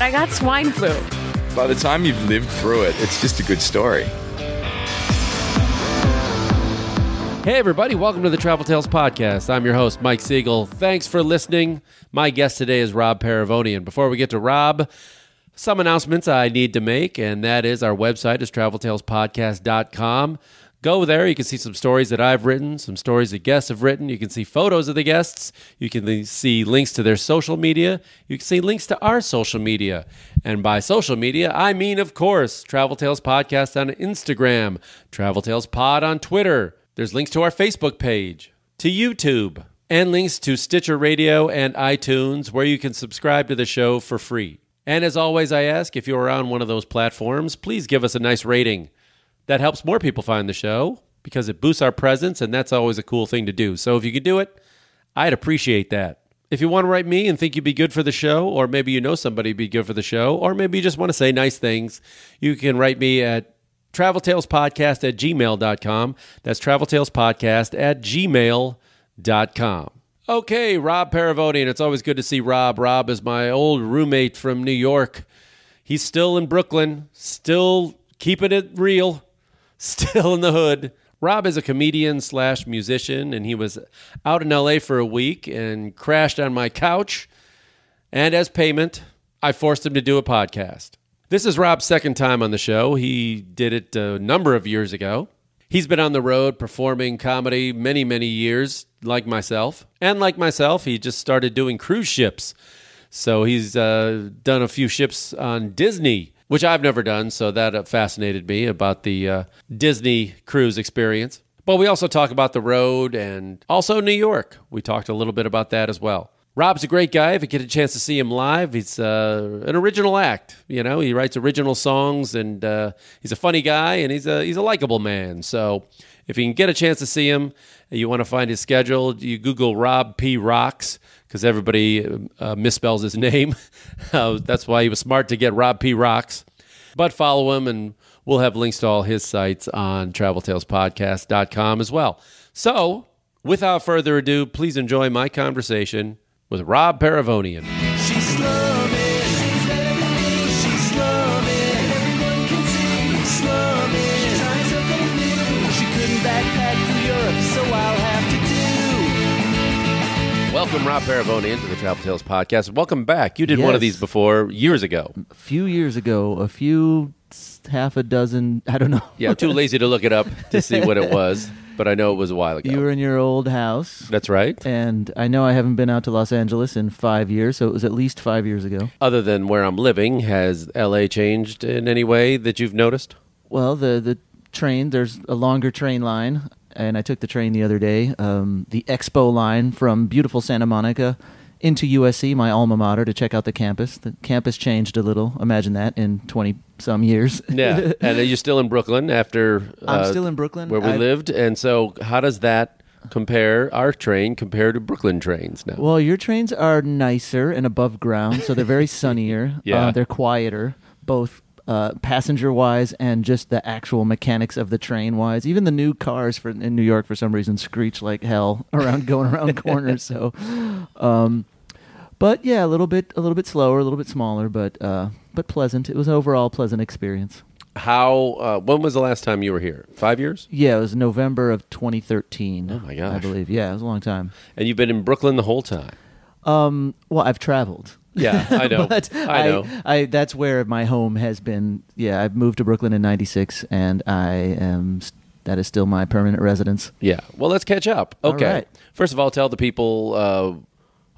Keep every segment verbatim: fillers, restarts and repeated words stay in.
I got swine flu. By the time you've lived through it, it's just a good story. Hey, everybody. Welcome to the Travel Tales Podcast. I'm your host, Mike Siegel. Thanks for listening. My guest today is Rob Paravonian. Before we get to Rob, some announcements I need to make, and that is our website is travel tales podcast dot com. Go there. You can see some stories that I've written, some stories that guests have written. You can see photos of the guests. You can see links to their social media. You can see links to our social media. And by social media, I mean, of course, Travel Tales Podcast on Instagram, Travel Tales Pod on Twitter. There's links to our Facebook page, to YouTube, and links to Stitcher Radio and iTunes, where you can subscribe to the show for free. And as always, I ask, if you're on one of those platforms, please give us a nice rating. That helps more people find the show, because it boosts our presence, and that's always a cool thing to do. So if you could do it, I'd appreciate that. If you want to write me and think you'd be good for the show, or maybe you know somebody would be good for the show, or maybe you just want to say nice things, you can write me at TravelTalesPodcast at gmail dot com. That's TravelTalesPodcast at gmail dot com. Okay, Rob Paravonian. It's always good to see Rob. Rob is my old roommate from New York. He's still in Brooklyn, still keeping it real, still in the hood. Rob is a comedian slash musician, and he was out in L A for a week and crashed on my couch. And as payment, I forced him to do a podcast. This is Rob's second time on the show. He did it a number of years ago. He's been on the road performing comedy many, many years, like myself. And like myself, he just started doing cruise ships. So he's uh, done a few ships on Disney, which I've never done, so that fascinated me about the uh, Disney cruise experience. But we also talk about the road and also New York. We talked a little bit about that as well. Rob's a great guy. If you get a chance to see him live, he's uh, an original act. You know, he writes original songs, and uh, he's a funny guy, and he's a he's a likable man. So if you can get a chance to see him, you want to find his schedule, you Google Rob P. Rocks, because everybody uh, misspells his name. uh, that's why he was smart to get Rob P. Rocks. But follow him, and we'll have links to all his sites on travel tales podcast dot com as well. So without further ado, please enjoy my conversation with Rob Paravonian. She's slumming. She's everything. She's slumming. Everyone can see. Slumming. She tries something new. She couldn't backpack through Europe, so I'll have to do. Welcome, Rob Paravonian, to the Travel Tales Podcast. Welcome back. You did yes. one of these before years ago. A few years ago. A few, half a dozen, I don't know. Yeah, too lazy to look it up to see what it was. But I know it was a while ago. You were in your old house. That's right. And I know I haven't been out to Los Angeles in five years, so it was at least five years ago. Other than where I'm living, has L A changed in any way that you've noticed? Well, the, the train, there's a longer train line, and I took the train the other day, um, the Expo line from beautiful Santa Monica into U S C, my alma mater, to check out the campus. The campus changed a little. Imagine that in twenty-some years. Yeah, and you're still in Brooklyn after... Uh, I'm still in Brooklyn. Where we I've... lived, and so how does that compare, our train, compare to Brooklyn trains now? Well, your trains are nicer and above ground, so they're very sunnier. yeah. Uh, they're quieter, both uh, passenger-wise and just the actual mechanics of the train-wise. Even the new cars for in New York, for some reason, screech like hell around going around corners, so... Um, But yeah, a little bit, a little bit slower, a little bit smaller, but uh, but pleasant. It was an overall pleasant experience. How? Uh, when was the last time you were here? Five years? Yeah, it was November of twenty thirteen. Oh my gosh! I believe. Yeah, it was a long time. And you've been in Brooklyn the whole time. Um. Well, I've traveled. Yeah, I know. but I know. I, I that's where my home has been. Yeah, I've moved to Brooklyn in ninety-six, and I am. St- That is still my permanent residence. Yeah. Well, let's catch up. Okay. All right. First of all, tell the people. Uh,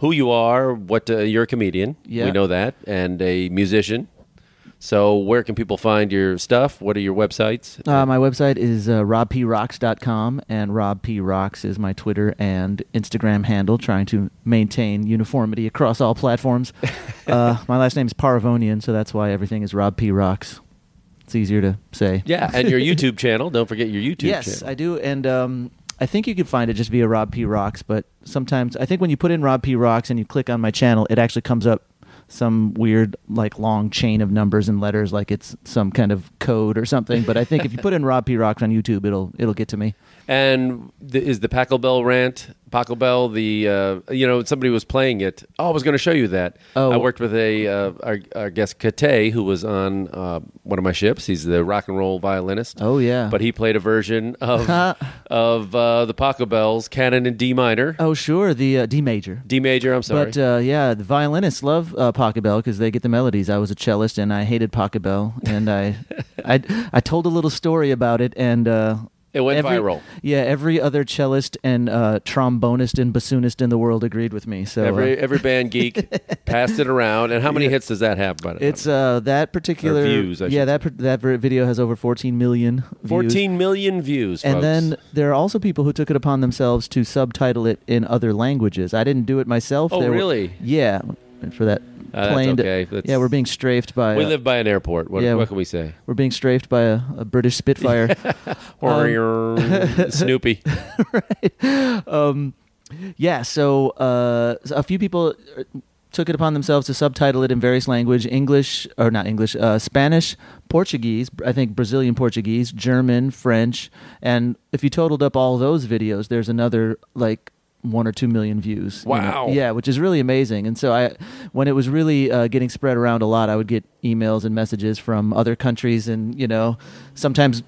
Who you are, what uh, you're a comedian, yeah. we know that, and a musician. So where can people find your stuff? What are your websites? Uh, my website is uh, rob p rocks dot com, and robprocks is my Twitter and Instagram handle, trying to maintain uniformity across all platforms. uh, my last name is Paravonian, so that's why everything is robprocks. It's easier to say. Yeah, and your YouTube channel. Don't forget your YouTube yes, channel. Yes, I do, and... Um, I think you can find it just via Rob P. Rocks, but sometimes I think when you put in Rob P. Rocks and you click on my channel, it actually comes up some weird, like, long chain of numbers and letters, like it's some kind of code or something. But I think if you put in Rob P. Rocks on YouTube, it'll it'll get to me. And the, is the Pachelbel rant, Pachelbel, the, uh, you know, somebody was playing it. Oh, I was going to show you that. Oh. I worked with a uh, our, our guest, Kate, who was on uh, one of my ships. He's the rock and roll violinist. Oh, yeah. But he played a version of of uh, the Pachelbel's Canon in D minor. Oh, sure. The uh, D major. D major, I'm sorry. But, uh, yeah, the violinists love uh, Pachelbel because they get the melodies. I was a cellist, and I hated Pachelbel. And I, I, I told a little story about it, and... Uh, It went every, viral. Yeah, every other cellist and uh, trombonist and bassoonist in the world agreed with me. So every uh, every band geek passed it around. And how many yeah. hits does that have? By the it's uh, that particular or views. I yeah, that per, that video has over fourteen million views. fourteen million views. And folks. Then there are also people who took it upon themselves to subtitle it in other languages. I didn't do it myself. Oh, there really? Were, yeah, for that. Uh, that's okay. That's, yeah, we're being strafed by... We a, live by an airport. What, yeah, what can we say? We're being strafed by a, a British Spitfire. Or um, Snoopy. Right. Um, yeah, so uh, a few people took it upon themselves to subtitle it in various language, English, or not English, uh, Spanish, Portuguese, I think Brazilian Portuguese, German, French, and if you totaled up all those videos, there's another, like... one or two million views. Wow. You know? Yeah, which is really amazing. And so I, when it was really uh, getting spread around a lot, I would get emails and messages from other countries and, you know, sometimes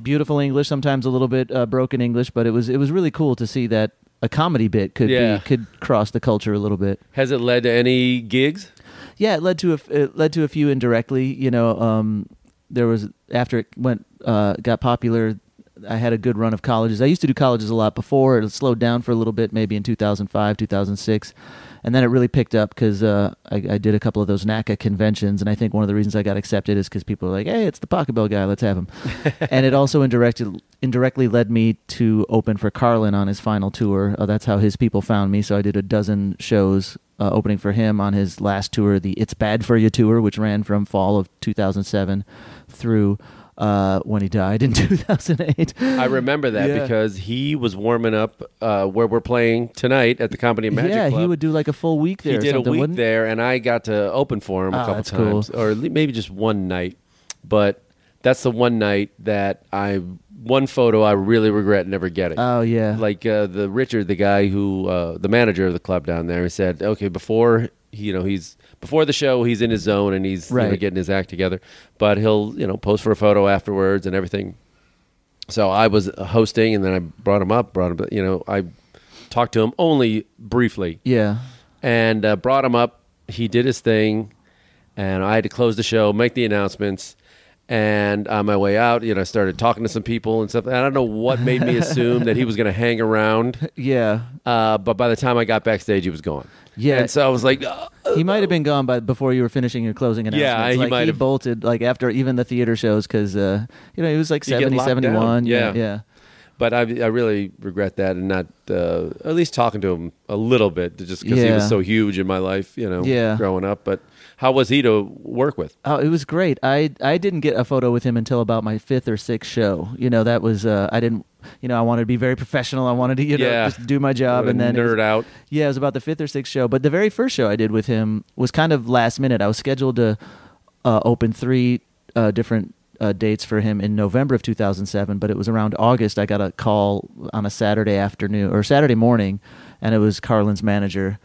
beautiful English, sometimes a little bit uh, broken English, but it was it was really cool to see that a comedy bit could yeah. be, could cross the culture a little bit. Has it led to any gigs? Yeah, it led to a, it led to a few indirectly. You know, um, there was, after it went uh, got popular, I had a good run of colleges. I used to do colleges a lot before. It slowed down for a little bit, maybe in two thousand five, two thousand six. And then it really picked up because uh, I, I did a couple of those N A C A conventions. And I think one of the reasons I got accepted is because people were like, hey, it's the Pachelbel guy. Let's have him. And it also indirectly, indirectly led me to open for Carlin on his final tour. Uh, that's how his people found me. So I did a dozen shows uh, opening for him on his last tour, the It's Bad For You tour, which ran from fall of two thousand seven through... Uh, when he died in two thousand eight. I remember that yeah. because he was warming up uh, where we're playing tonight at the Comedy and Magic yeah, Club. Yeah, he would do like a full week there. He did a week wouldn't? there, and I got to open for him oh, a couple that's times, cool. or maybe just one night. But that's the one night that I... One photo I really regret never getting. Oh, yeah. Like uh, the Richard, the guy who... Uh, the manager of the club down there, he said, okay, before... You know, he's before the show, he's in his zone and he's right. you know, getting his act together. But he'll, you know, post for a photo afterwards and everything. So I was hosting, and then I brought him up, brought him, you know, I talked to him only briefly. Yeah, and uh, brought him up. He did his thing, and I had to close the show, make the announcements. And on my way out, you know, I started talking to some people and stuff. And I don't know what made me assume that he was going to hang around. Yeah. Uh, but by the time I got backstage, he was gone. Yeah. And so I was like... Oh, he might have been gone by before you were finishing your closing announcements. Yeah, he like, might he have. He bolted, like, after even the theater shows because, uh, you know, he was like seventy, seventy-one. Yeah. Yeah. But I, I really regret that and not uh, at least talking to him a little bit just because yeah. he was so huge in my life, you know, yeah. growing up. But... How was he to work with? Oh, it was great. I I didn't get a photo with him until about my fifth or sixth show. You know, that was, uh, I didn't, you know, I wanted to be very professional. I wanted to, you know, yeah. just do my job. And then nerd was, out. Yeah, it was about the fifth or sixth show. But the very first show I did with him was kind of last minute. I was scheduled to uh, open three uh, different uh, dates for him in November of two thousand seven. But it was around August. I got a call on a Saturday afternoon or Saturday morning. And it was Carlin's manager.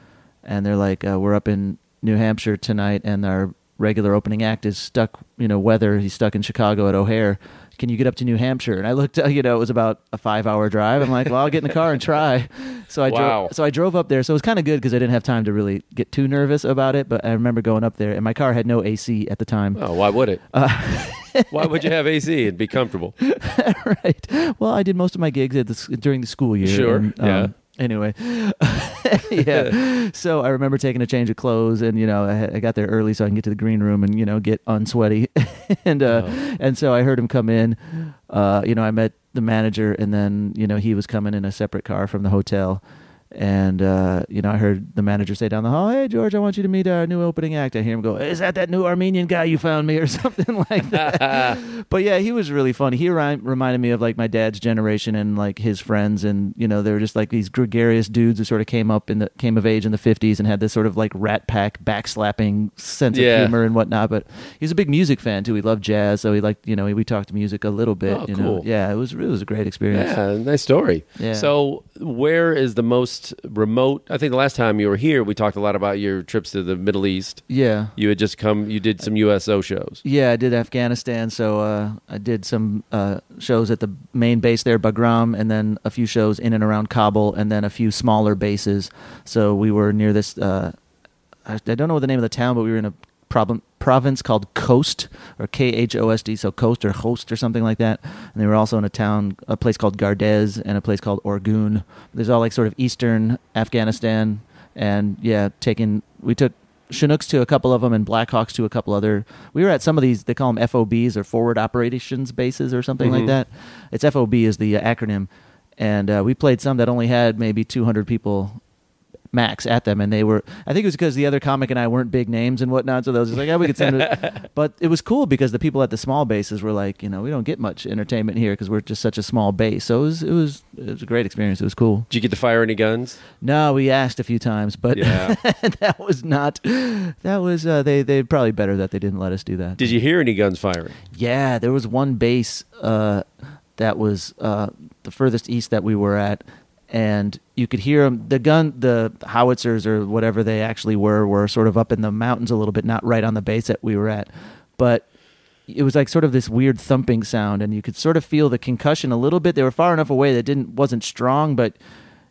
And they're like, uh, we're up in New Hampshire tonight, and our regular opening act is stuck, you know, weather. He's stuck in Chicago at O'Hare. Can you get up to New Hampshire? And I looked, you know, it was about a five-hour drive. I'm like, well, I'll get in the car and try. So I, wow. dro- so I drove up there. So it was kind of good because I didn't have time to really get too nervous about it, but I remember going up there, and my car had no A C at the time. Oh, why would it? Uh, Why would you have A C and be comfortable? Right. Well, I did most of my gigs at the, during the school year. Sure, and, um, yeah. Anyway. Yeah. So I remember taking a change of clothes, and you know, I, I got there early so I can get to the green room and you know get unsweaty. and uh, oh. and so I heard him come in. Uh, you know, I met the manager, and then you know he was coming in a separate car from the hotel. And, uh, you know, I heard the manager say down the hall, "Hey, George, I want you to meet our new opening act." I hear him go, "Is that that new Armenian guy you found me?" or something like that. But, yeah, he was really funny. He ri- reminded me of, like, my dad's generation and, like, his friends. And, you know, they were just, like, these gregarious dudes who sort of came up in the came of age in the fifties and had this sort of, like, Rat Pack, backslapping sense yeah. of humor and whatnot. But he's a big music fan, too. He loved jazz. So he liked, you know, we talked music a little bit. Oh, you cool. know? Yeah, it was, it was a great experience. Yeah, nice story. Yeah. So where is the most remote? I think the last time you were here, we talked a lot about your trips to the Middle East. Yeah. You had just come, you did some U S O shows. Yeah, I did Afghanistan. So uh, I did some uh, shows at the main base there, Bagram, and then a few shows in and around Kabul, and then a few smaller bases. So we were near this, uh, I, I don't know the name of the town, but we were in a problem, province called Khost, or K H O S D, so Khost or Khost or something like that. And they were also in a town, a place called Gardez and a place called Orgun. There's all like sort of eastern Afghanistan. And yeah, taking, we took Chinooks to a couple of them and Blackhawks to a couple other. We were at some of these, they call them F O Bs or forward operations bases or something mm-hmm. like that. It's F O B is the acronym. And uh, we played some that only had maybe two hundred people max at them, and they were, I think it was because the other comic and I weren't big names and whatnot, so those was like, yeah, we could send it. But it was cool because the people at the small bases were like, you know, we don't get much entertainment here because we're just such a small base. So it was, it was, it was a great experience. It was cool. Did you get to fire any guns? No, we asked a few times, but yeah. that was not, that was, uh, they, they probably better that they didn't let us do that. Did you hear any guns firing? Yeah, there was one base uh, that was uh, the furthest east that we were at, and you could hear them, the gun, the howitzers or whatever they actually were, were sort of up in the mountains a little bit, not right on the base that we were at. But it was like sort of this weird thumping sound, and you could sort of feel the concussion a little bit. They were far enough away that didn't wasn't strong, but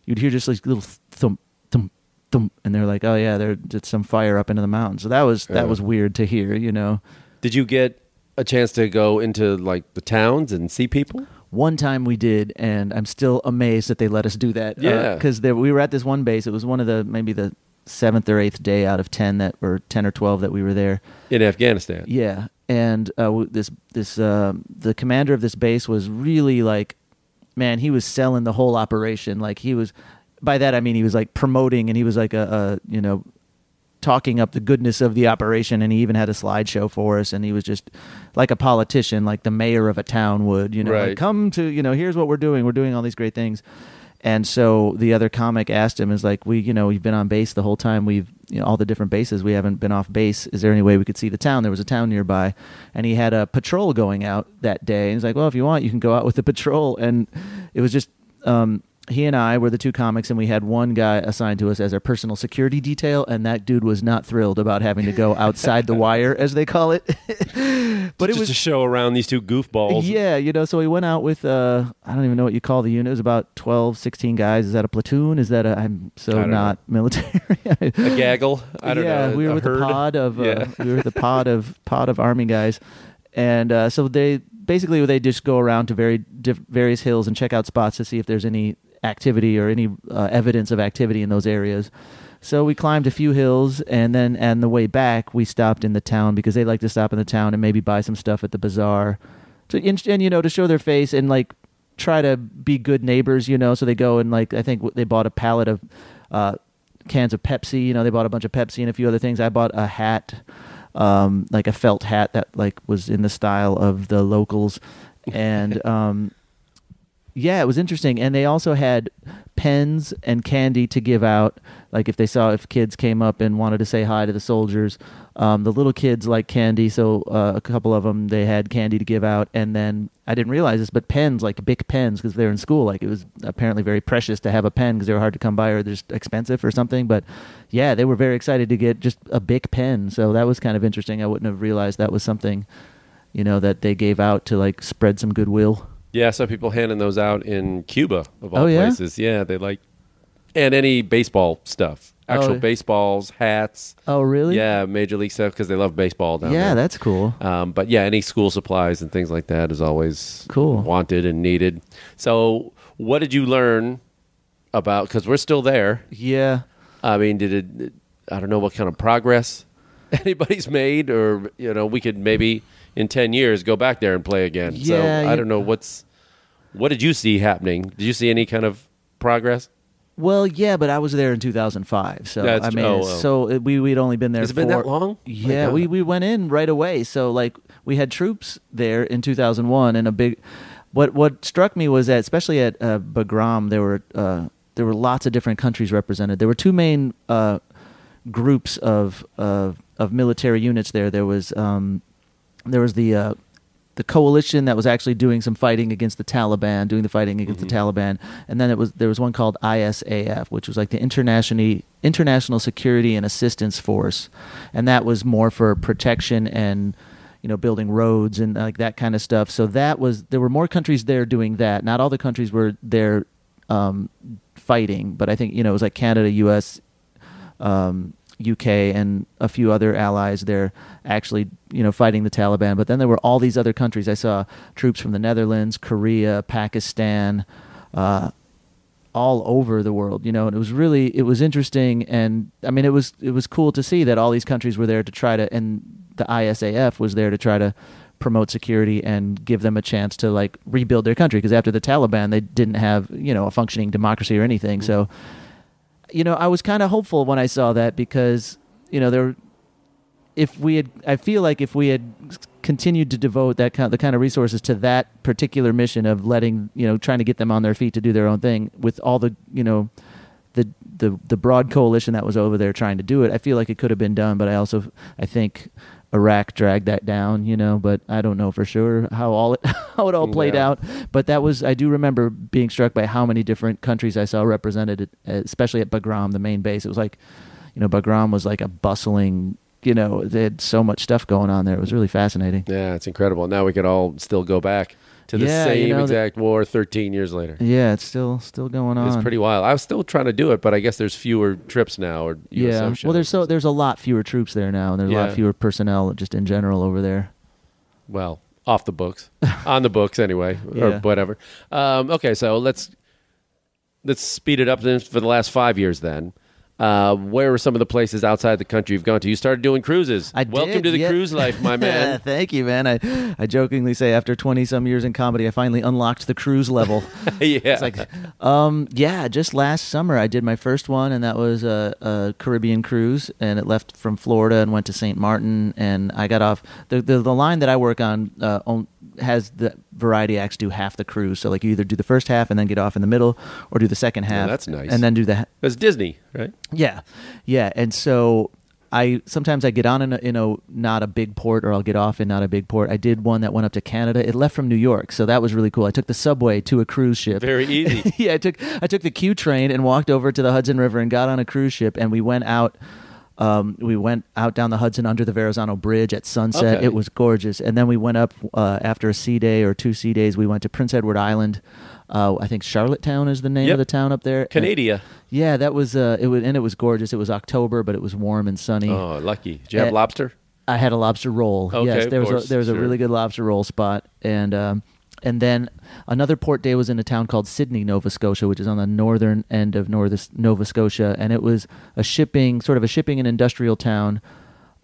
you'd hear just like little thump, thump, thump, and they're like, oh yeah, there did some fire up into the mountains. So that was that was weird to hear, you know. Did you get a chance to go into like the towns and see people? One time we did, and I'm still amazed that they let us do that. Yeah. Because uh, we were at this one base. It was one of the, maybe the seventh or eighth day out of ten that, or ten or twelve that we were there. In Afghanistan. Yeah. And uh, this, this uh, the commander of this base was really like, man, he was selling the whole operation. Like he was, by that I mean he was like promoting, and he was like a, a you know, talking up the goodness of the operation, and he even had a slideshow for us, and he was just like a politician, like the mayor of a town would, you know, right. like, come to, you know, here's what we're doing, we're doing all these great things. And so the other comic asked him, is like, we, you know, we've been on base the whole time, we've, you know, all the different bases, we haven't been off base, is there any way we could see the town? There was a town nearby, and he had a patrol going out that day, and he's like, well, if you want, you can go out with the patrol. And it was just um he and I were the two comics, and we had one guy assigned to us as our personal security detail, and that dude was not thrilled about having to go outside the wire, as they call it. But just it was to show around these two goofballs. Yeah, you know, so we went out with, uh, I don't even know what you call the unit. It was about twelve, sixteen guys. Is that a platoon? Is that a, I'm so not know. military. A gaggle? I don't yeah, know. Yeah, we were with a pod of, uh, yeah. we were with a pod of, pod of army guys. And uh, so they, basically they just go around to very diff- various hills and check out spots to see if there's any activity or any uh, evidence of activity in those areas. So we climbed a few hills, and then on the way back we stopped in the town because they like to stop in the town and maybe buy some stuff at the bazaar to, and, and you know, to show their face and like try to be good neighbors, you know. So they go and like, I think they bought a pallet of uh cans of Pepsi, you know, they bought a bunch of Pepsi and a few other things. I bought a hat, um like a felt hat that like was in the style of the locals. And um yeah, it was interesting. And they also had pens and candy to give out. Like if they saw, if kids came up and wanted to say hi to the soldiers, um, the little kids like candy. So uh, a couple of them, they had candy to give out. And then I didn't realize this, but pens, like Bic pens, because they were in school. Like it was apparently very precious to have a pen because they were hard to come by or they're just expensive or something. But yeah, they were very excited to get just a Bic pen. So that was kind of interesting. I wouldn't have realized that was something, you know, that they gave out to like spread some goodwill. Yeah, I saw people handing those out in Cuba, of all oh, yeah? places. Yeah, they like... And any baseball stuff. Actual oh, baseballs, hats. Oh, really? Yeah, Major League stuff, because they love baseball down yeah, there. Yeah, that's cool. Um, but yeah, any school supplies and things like that is always cool, wanted and needed. So what did you learn about, because we're still there. Yeah. I mean, did it, I don't know what kind of progress anybody's made, or, you know, we could maybe in ten years go back there and play again. Yeah, so I yeah. don't know what's, what did you see happening? Did you see any kind of progress? Well, yeah, but I was there in two thousand five, so That's, I mean, oh, oh. so we we'd only been there. Has it been that long? Yeah, we, we went in right away. So like we had troops there in two thousand one, and a big. What what struck me was that, especially at uh, Bagram, there were uh, there were lots of different countries represented. There were two main uh, groups of of of military units there. There was um, there was the. Uh, the coalition that was actually doing some fighting against the Taliban, doing the fighting against mm-hmm. the Taliban. And then it was there was one called I S A F, which was like the International International Security and Assistance Force. And that was more for protection and, you know, building roads and like that kind of stuff. So that was, there were more countries there doing that. Not all the countries were there um, fighting, but I think, you know, it was like Canada, U S, um, U K, and a few other allies there actually, you know, fighting the Taliban. But then there were all these other countries. I saw troops from the Netherlands, Korea, Pakistan, uh, all over the world, you know, and it was really, it was interesting. And I mean, it was, it was cool to see that all these countries were there to try to, and the I S A F was there to try to promote security and give them a chance to like rebuild their country. Because after the Taliban, they didn't have, you know, a functioning democracy or anything. Mm-hmm. So, you know, I was kind of hopeful when I saw that because, you know, there, if we had, I feel like if we had continued to devote that kind of, the kind of resources to that particular mission of letting, you know, trying to get them on their feet to do their own thing with all the, you know, the the the broad coalition that was over there trying to do it, I feel like it could have been done. But I also, I think Iraq dragged that down, you know, but I don't know for sure how all it, how it all played yeah. out. But that was, I do remember being struck by how many different countries I saw represented, especially at Bagram, the main base. It was like, you know, Bagram was like a bustling, you know, they had so much stuff going on there. It was really fascinating. Yeah, it's incredible. Now we could all still go back to the yeah, same you know, exact the, war thirteen years later. Yeah, it's still still going on. It's pretty wild. I was still trying to do it, but I guess there's fewer trips now. Or yeah, well, there's so there's a lot fewer troops there now, and there's yeah. a lot fewer personnel just in general over there. Well, off the books. On the books, anyway, yeah. or whatever. Um, okay, so let's, let's speed it up then for the last five years then. Uh, where were some of the places outside the country you've gone to? You started doing cruises. I Welcome did, to the yeah. cruise life, my man. Thank you, man. I, I jokingly say after twenty-some years in comedy, I finally unlocked the cruise level. yeah. It's like, um, yeah, just last summer I did my first one, and that was a, a Caribbean cruise, and it left from Florida and went to Saint Martin, and I got off. The the, the line that I work on, uh, on has the variety acts do half the cruise. So like you either do the first half and then get off in the middle, or do the second half. Oh, that's nice. And then do the... Ha- that's Disney, right? Yeah, yeah, and so I sometimes I get on in a, in a not a big port, or I'll get off in not a big port. I did one that went up to Canada. It left from New York, so that was really cool. I took the subway to a cruise ship. Very easy. yeah, I took I took the Q train and walked over to the Hudson River and got on a cruise ship, and we went out. Um, we went out down the Hudson under the Verrazano Bridge at sunset. Okay. It was gorgeous, and then we went up uh, after a sea day or two sea days. We went to Prince Edward Island. Uh, I think Charlottetown is the name yep. of the town up there. Canada. And, yeah, that was uh, it. Was, and it was gorgeous. It was October, but it was warm and sunny. Oh, lucky! Did you have and, lobster? I had a lobster roll. Okay, yes, there of was course, a, there was sure. a really good lobster roll spot, and um, and then another port day was in a town called Sydney, Nova Scotia, which is on the northern end of northern Nova Scotia, and it was a shipping sort of a shipping and industrial town.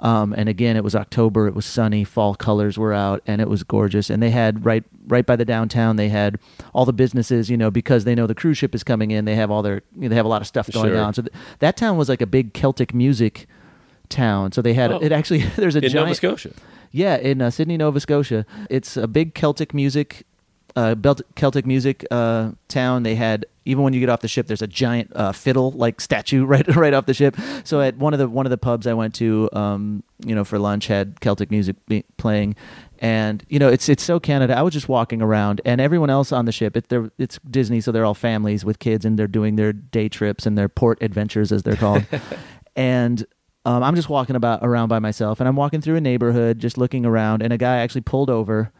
Um, and again, it was October. It was sunny. Fall colors were out, and it was gorgeous. And they had right, right by the downtown. They had all the businesses, you know, because they know the cruise ship is coming in. They have all their, you know, they have a lot of stuff going sure. on. So th- that town was like a big Celtic music town. So they had oh. it actually. There's a in giant, Nova Scotia. Yeah, in uh, Sydney, Nova Scotia, it's a big Celtic music, uh, belt, Celtic music uh, town. They had. Even when you get off the ship, there's a giant uh, fiddle like statue right right off the ship. So at one of the one of the pubs I went to, um, you know, for lunch had Celtic music be- playing, and you know it's it's so Canada. I was just walking around, and everyone else on the ship, it, they're, it's Disney, so they're all families with kids, and they're doing their day trips and their port adventures as they're called. and um, I'm just walking about around by myself, and I'm walking through a neighborhood, just looking around, and a guy actually pulled over.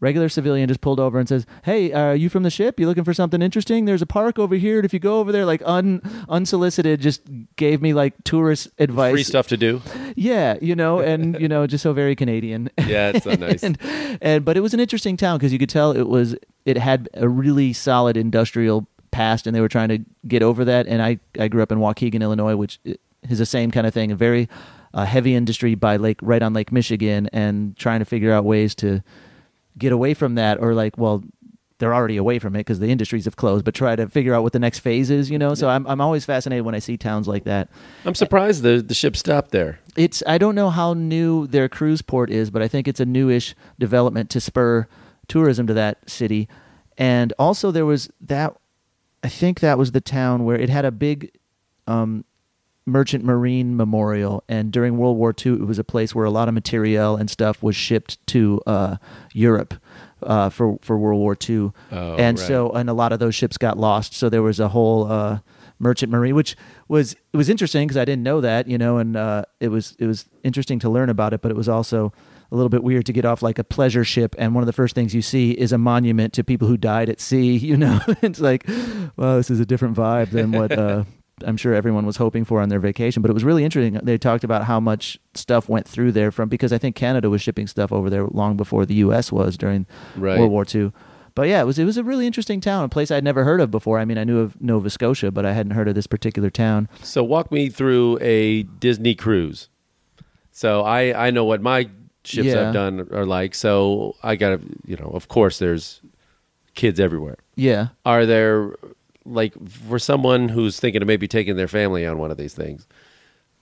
Regular civilian just pulled over and says, "Hey, uh, are you from the ship? You looking for something interesting? There's a park over here. And if you go over there," like un unsolicited, just gave me like tourist advice, free stuff to do. Yeah, you know, and you know, just so very Canadian. Yeah, it's so nice. and, and but it was an interesting town because you could tell it was it had a really solid industrial past, and they were trying to get over that. And I, I grew up in Waukegan, Illinois, which is the same kind of thing, a very uh, heavy industry by lake right on Lake Michigan, and trying to figure out ways to get away from that, or like, well, they're already away from it because the industries have closed, but try to figure out what the next phase is, you know? So I'm I'm always fascinated when I see towns like that. I'm surprised the the ship stopped there. It's I don't know how new their cruise port is, but I think it's a newish development to spur tourism to that city. And also there was that, I think that was the town where it had a big um, merchant marine memorial. And during World War Two, it was a place where a lot of materiel and stuff was shipped to uh, Europe. Uh, for, for World War Two. Oh, and right. so and a lot of those ships got lost. So there was a whole uh, merchant marine, which was it was interesting because I didn't know that, you know, and uh, it was it was interesting to learn about it, but it was also a little bit weird to get off like a pleasure ship, and one of the first things you see is a monument to people who died at sea, you know. It's like, well, this is a different vibe than what uh, I'm sure everyone was hoping for on their vacation. But it was really interesting. They talked about how much stuff went through there from, because I think Canada was shipping stuff over there long before the U S was during right. World War Two. But yeah, it was it was a really interesting town, a place I'd never heard of before. I mean, I knew of Nova Scotia, but I hadn't heard of this particular town. So walk me through a Disney cruise. So I, I know what my ships yeah. I've done are like. So I got to, you know, of course there's kids everywhere. Yeah. Are there... Like, for someone who's thinking of maybe taking their family on one of these things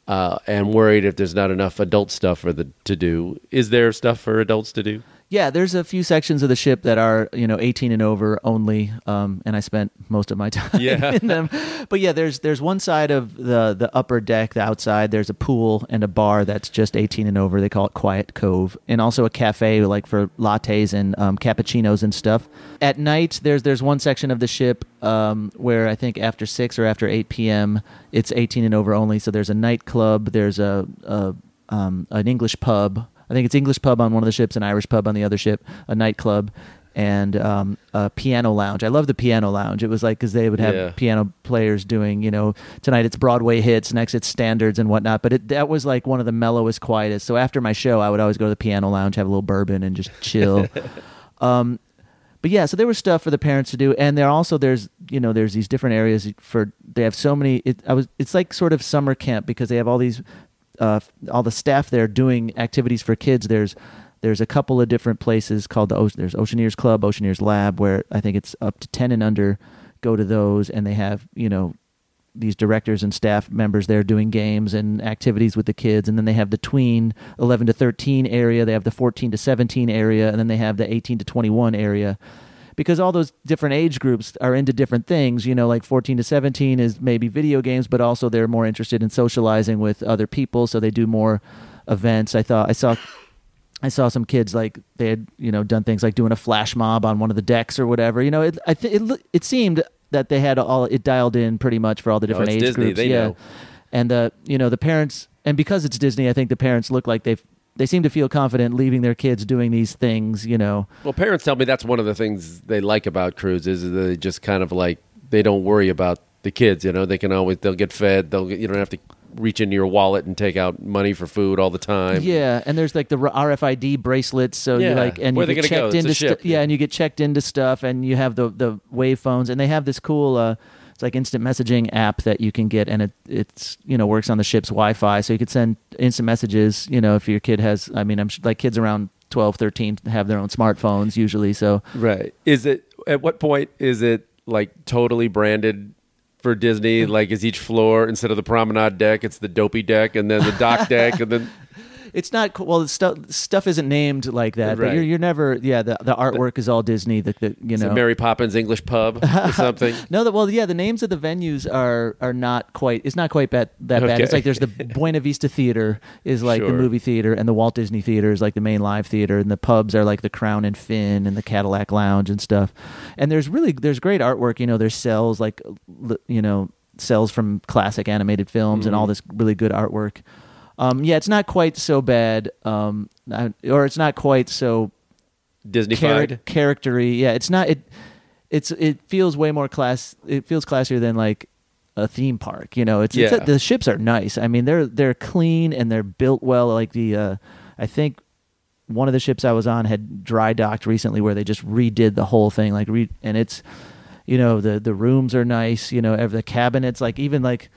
uh, and worried if there's not enough adult stuff for the to do, is there stuff for adults to do? Yeah, there's a few sections of the ship that are, you know, eighteen and over only, um, and I spent most of my time yeah. in them. But yeah, there's there's one side of the, the upper deck, the outside, there's a pool and a bar that's just eighteen and over. They call it Quiet Cove, and also a cafe like for lattes and um, cappuccinos and stuff. At night, there's there's one section of the ship Um, where I think after six or after eight p.m., it's eighteen and over only. So there's a nightclub, there's a, a um, an English pub. I think it's English pub on one of the ships, an Irish pub on the other ship, a nightclub, and um, a piano lounge. I love the piano lounge. It was like, because they would have yeah. piano players doing, you know, tonight it's Broadway hits, next it's standards and whatnot. But it, that was like one of the mellowest, quietest. So after my show, I would always go to the piano lounge, have a little bourbon, and just chill. um But yeah, so there was stuff for the parents to do, and there also there's you know there's these different areas for they have so many. It, I was it's like sort of summer camp because they have all these uh, all the staff there doing activities for kids. There's there's a couple of different places called the there's Oceaneers Club, Oceaneers Lab, where I think it's up to ten and under go to those, and they have you know these directors and staff members there doing games and activities with the kids, and then they have the tween eleven to thirteen area, they have the fourteen to seventeen area, and then they have the eighteen to twenty-one area, because all those different age groups are into different things, you know, like fourteen to seventeen is maybe video games, but also they're more interested in socializing with other people, so they do more events. I thought I saw I saw some kids like they had, you know, done things like doing a flash mob on one of the decks or whatever, you know. It I th- it it seemed that they had all it dialed in pretty much for all the different no, it's age Disney, groups. They yeah. know. And uh, you know, the parents, and because it's Disney, I think the parents look like they've they seem to feel confident leaving their kids doing these things, you know. Well, parents tell me that's one of the things they like about cruises is they just kind of like they don't worry about the kids, you know. They can always they'll get fed, they'll get, you don't have to reach into your wallet and take out money for food all the time. Yeah, and there's like the R F I D bracelets, so yeah. you like and Where you get checked into stu- yeah, and you get checked into stuff, and you have the the wave phones, and they have this cool uh, it's like instant messaging app that you can get, and it it's you know works on the ship's Wi-Fi, so you could send instant messages. You know, if your kid has, I mean, I'm like kids around twelve, thirteen have their own smartphones usually. So right, is it at what point is it like totally branded? For Disney, like is each floor instead of the promenade deck, it's the dopey deck, and then the dock deck, and then it's not well. The stuff stuff isn't named like that, right. But you're you're never yeah. The, the artwork is all Disney. The, the you know Mary Poppins English Pub or something. No, that well yeah. The names of the venues are are not quite. It's not quite that that okay. bad. It's like there's the Buena Vista Theater is like sure. the movie theater, and the Walt Disney Theater is like the main live theater, and the pubs are like the Crown and Finn and the Cadillac Lounge and stuff. And there's really there's great artwork. You know, there's cells like you know cells from classic animated films mm-hmm. and all this really good artwork. Um, yeah, it's not quite so bad, um, or it's not quite so Disney-fied. Char- charactery. Yeah, it's not. It it's it feels way more class. It feels classier than like a theme park. You know, it's, yeah. it's the ships are nice. I mean, they're they're clean and they're built well. Like the uh, I think one of the ships I was on had dry docked recently, where they just redid the whole thing. Like re- and it's you know, the the rooms are nice, you know, the cabinets, like even like,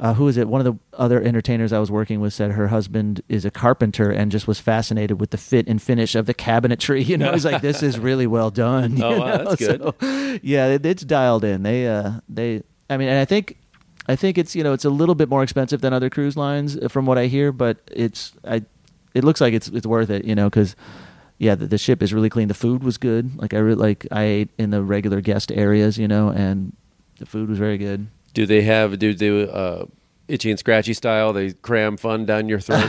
uh, who is it? One of the other entertainers I was working with said her husband is a carpenter and just was fascinated with the fit and finish of the cabinetry. You know, he's like, this is really well done. Oh, wow, that's good. So, yeah, it, it's dialed in. They, uh, they, I mean, and I think, I think it's, you know, it's a little bit more expensive than other cruise lines from what I hear, but it's, I, it looks like it's, it's worth it, you know, because yeah, the, the ship is really clean. The food was good. Like I re- like I ate in the regular guest areas, you know, and the food was very good. Do they have, do they, uh, itchy and scratchy style, they cram fun down your throat?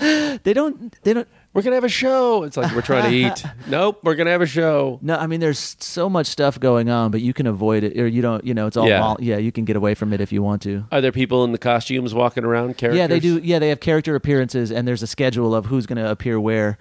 They don't, they don't. We're going to have a show. It's like, we're trying to eat. Nope, we're going to have a show. No, I mean, there's so much stuff going on, but you can avoid it, or you don't, you know, it's all, yeah, mal- yeah you can get away from it if you want to. Are there people in the costumes walking around, characters? Yeah, they do. Yeah, they have character appearances, and there's a schedule of who's going to appear where,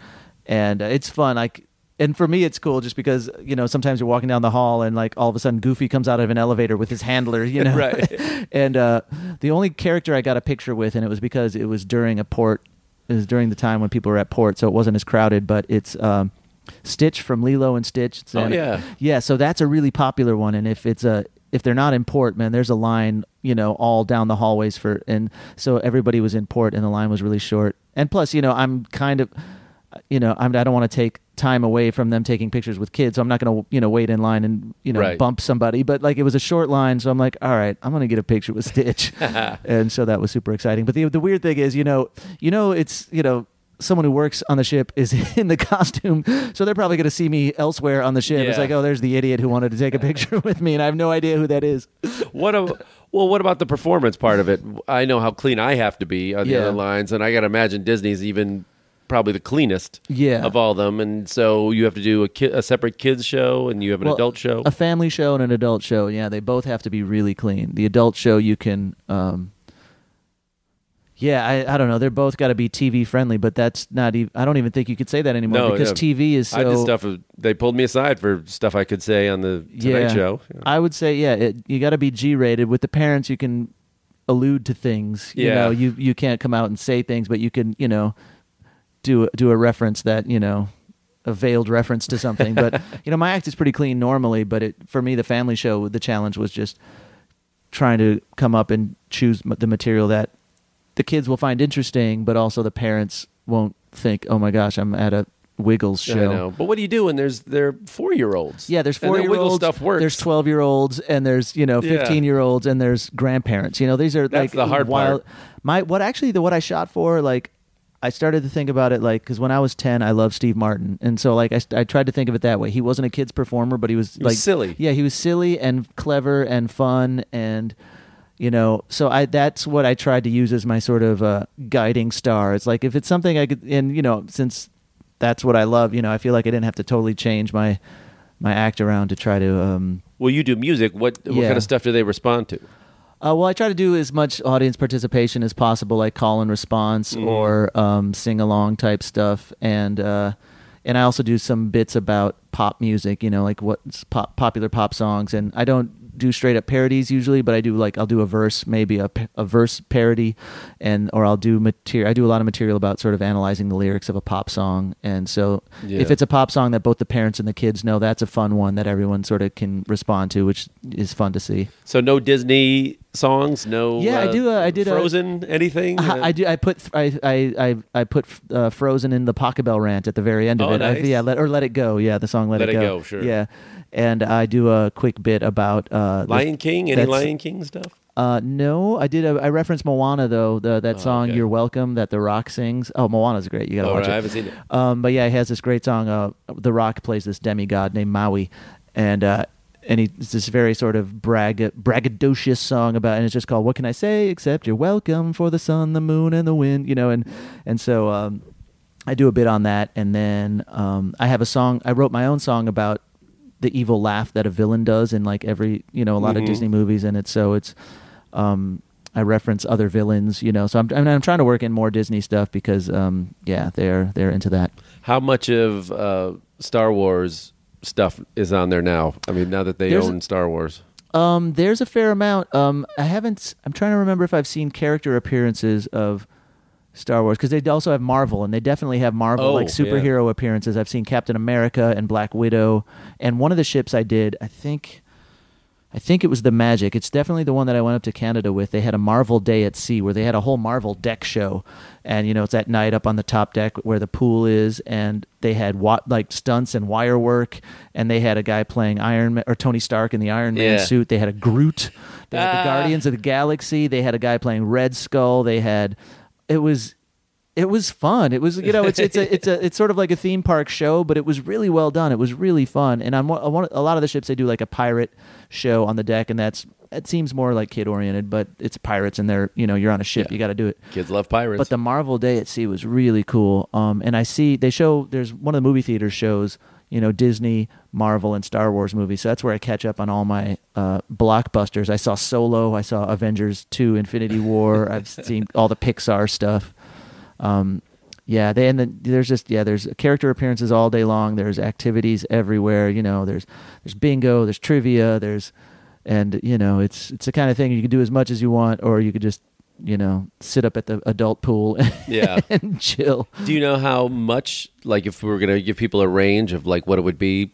and uh, it's fun. Like, and for me, it's cool just because, you know, sometimes you're walking down the hall and like all of a sudden Goofy comes out of an elevator with his handler, you know. Right. And uh, the only character I got a picture with, and it was because it was during a port, it was during the time when people were at port, so it wasn't as crowded, but it's um, Stitch from Lilo and Stitch. It's, oh, and, yeah. Yeah, so that's a really popular one. And if it's a, if they're not in port, man, there's a line, you know, all down the hallways for, and so everybody was in port and the line was really short. And plus, you know, I'm kind of, you know, I'm, I don't want to take time away from them taking pictures with kids, so I'm not going to, you know, wait in line and, you know, right, bump somebody, but like it was a short line, so I'm like, all right, I'm going to get a picture with Stitch. And so that was super exciting. But the the weird thing is, you know, you know, it's, you know, someone who works on the ship is in the costume, so they're probably going to see me elsewhere on the ship. Yeah. It's like, oh, there's the idiot who wanted to take a picture with me, and I have no idea who that is. What a, well, what about the performance part of it? I know how clean I have to be on the, yeah, other lines, and I got to imagine Disney's even probably the cleanest, yeah, of all them, and so you have to do a, ki- a separate kids show, and you have an, well, adult show, a family show, and an adult show. Yeah, they both have to be really clean. The adult show, you can, um, yeah, I, I don't know. They're both got to be T V friendly, but that's not even. I don't even think you could say that anymore, no, because yeah, T V is so. I did stuff. They pulled me aside for stuff I could say on the Tonight, yeah, Show. Yeah. I would say, yeah, it, you got to be G rated. With the parents, you can allude to things. You, yeah, know, you you can't come out and say things, but you can, you know, do do a reference that, you know, a veiled reference to something. But, you know, my act is pretty clean normally, but it, for me, the family show, the challenge was just trying to come up and choose the material that the kids will find interesting, but also the parents won't think, oh my gosh, I'm at a Wiggles show. I know. But what do you do when there's there four-year-olds? Yeah, there's four-year-olds. There's twelve-year-olds, and there's, you know, fifteen-year-olds, yeah, and there's grandparents. You know, these are, that's like the hard wild part. My, what actually, the what I shot for, like, I started to think about it, like, because when I was ten, I loved Steve Martin, and so like I, I tried to think of it that way. He wasn't a kid's performer, but he was, he was like silly. Yeah, he was silly and clever and fun, and you know, so I that's what I tried to use as my sort of uh, guiding star. It's like if it's something I could, and you know, since that's what I love, you know, I feel like I didn't have to totally change my my act around to try to. Um, well, you do music. What what yeah. kind of stuff do they respond to? Uh, well, I try to do as much audience participation as possible, like call and response mm. or um, sing-along type stuff, and uh, and I also do some bits about pop music, you know, like what's pop, popular pop songs, and I don't do straight-up parodies usually, but I do like I'll do a verse, maybe a, a verse parody, and or I'll do material. I do a lot of material about sort of analyzing the lyrics of a pop song, and so yeah. if it's a pop song that both the parents and the kids know, that's a fun one that everyone sort of can respond to, which is fun to see. So no Disney songs, no yeah uh, I do uh, I did Frozen uh, anything I, I do I put I I I put uh, Frozen in the Pachelbel rant at the very end of oh, it nice. I, yeah let, or let it go yeah the song let, let it go, go sure. yeah and I do a quick bit about uh, Lion this, King any Lion King stuff uh, no I did a, I referenced Moana though the, that oh, song okay. You're Welcome that The Rock sings. Oh, Moana's great, you gotta oh, watch right. it. I haven't seen it um, but yeah, he has this great song. uh, The Rock plays this demigod named Maui, and uh And he, it's this very sort of brag, braggadocious song about, and it's just called, What Can I Say Except You're Welcome for the Sun, the Moon, and the Wind, you know, and, and so um, I do a bit on that. And then um, I have a song, I wrote my own song about the evil laugh that a villain does in like every, you know, a lot mm-hmm. of Disney movies. And it's, so it's, um, I reference other villains, you know, so I'm, I mean, I'm trying to work in more Disney stuff because, um, yeah, they're, they're into that. How much of uh, Star Wars stuff is on there now? I mean, now that they there's, own Star Wars, um, there's a fair amount. Um, I haven't. I'm trying to remember if I've seen character appearances of Star Wars, because they also have Marvel, and they definitely have Marvel oh, like superhero yeah. appearances. I've seen Captain America and Black Widow, and one of the ships I did, I think I think it was the Magic. It's definitely the one that I went up to Canada with. They had a Marvel Day at Sea where they had a whole Marvel deck show. And, you know, it's at night up on the top deck where the pool is. And they had wa- like stunts and wire work. And they had a guy playing Iron Man, or Tony Stark in the Iron Man yeah. suit. They had a Groot. They had ah. the Guardians of the Galaxy. They had a guy playing Red Skull. They had, it was... It was fun. It was, you know, it's it's a, it's a it's sort of like a theme park show, but it was really well done. It was really fun, and on a lot of the ships they do like a pirate show on the deck, and that's it seems more like kid oriented, but it's pirates, and they're you know you're on a ship, yeah. you got to do it. Kids love pirates. But the Marvel Day at Sea was really cool, um, and I see they show there's one of the movie theater shows, you know, Disney, Marvel, and Star Wars movies. So that's where I catch up on all my uh, blockbusters. I saw Solo, I saw Avengers two, Infinity War. I've seen all the Pixar stuff. Um, yeah, they, and the, there's just, yeah, there's character appearances all day long. There's activities everywhere, you know, there's, there's bingo, there's trivia, there's, and you know, it's, it's the kind of thing you can do as much as you want, or you could just, you know, sit up at the adult pool and, yeah. and chill. Do you know how much, like if we were going to give people a range of like what it would be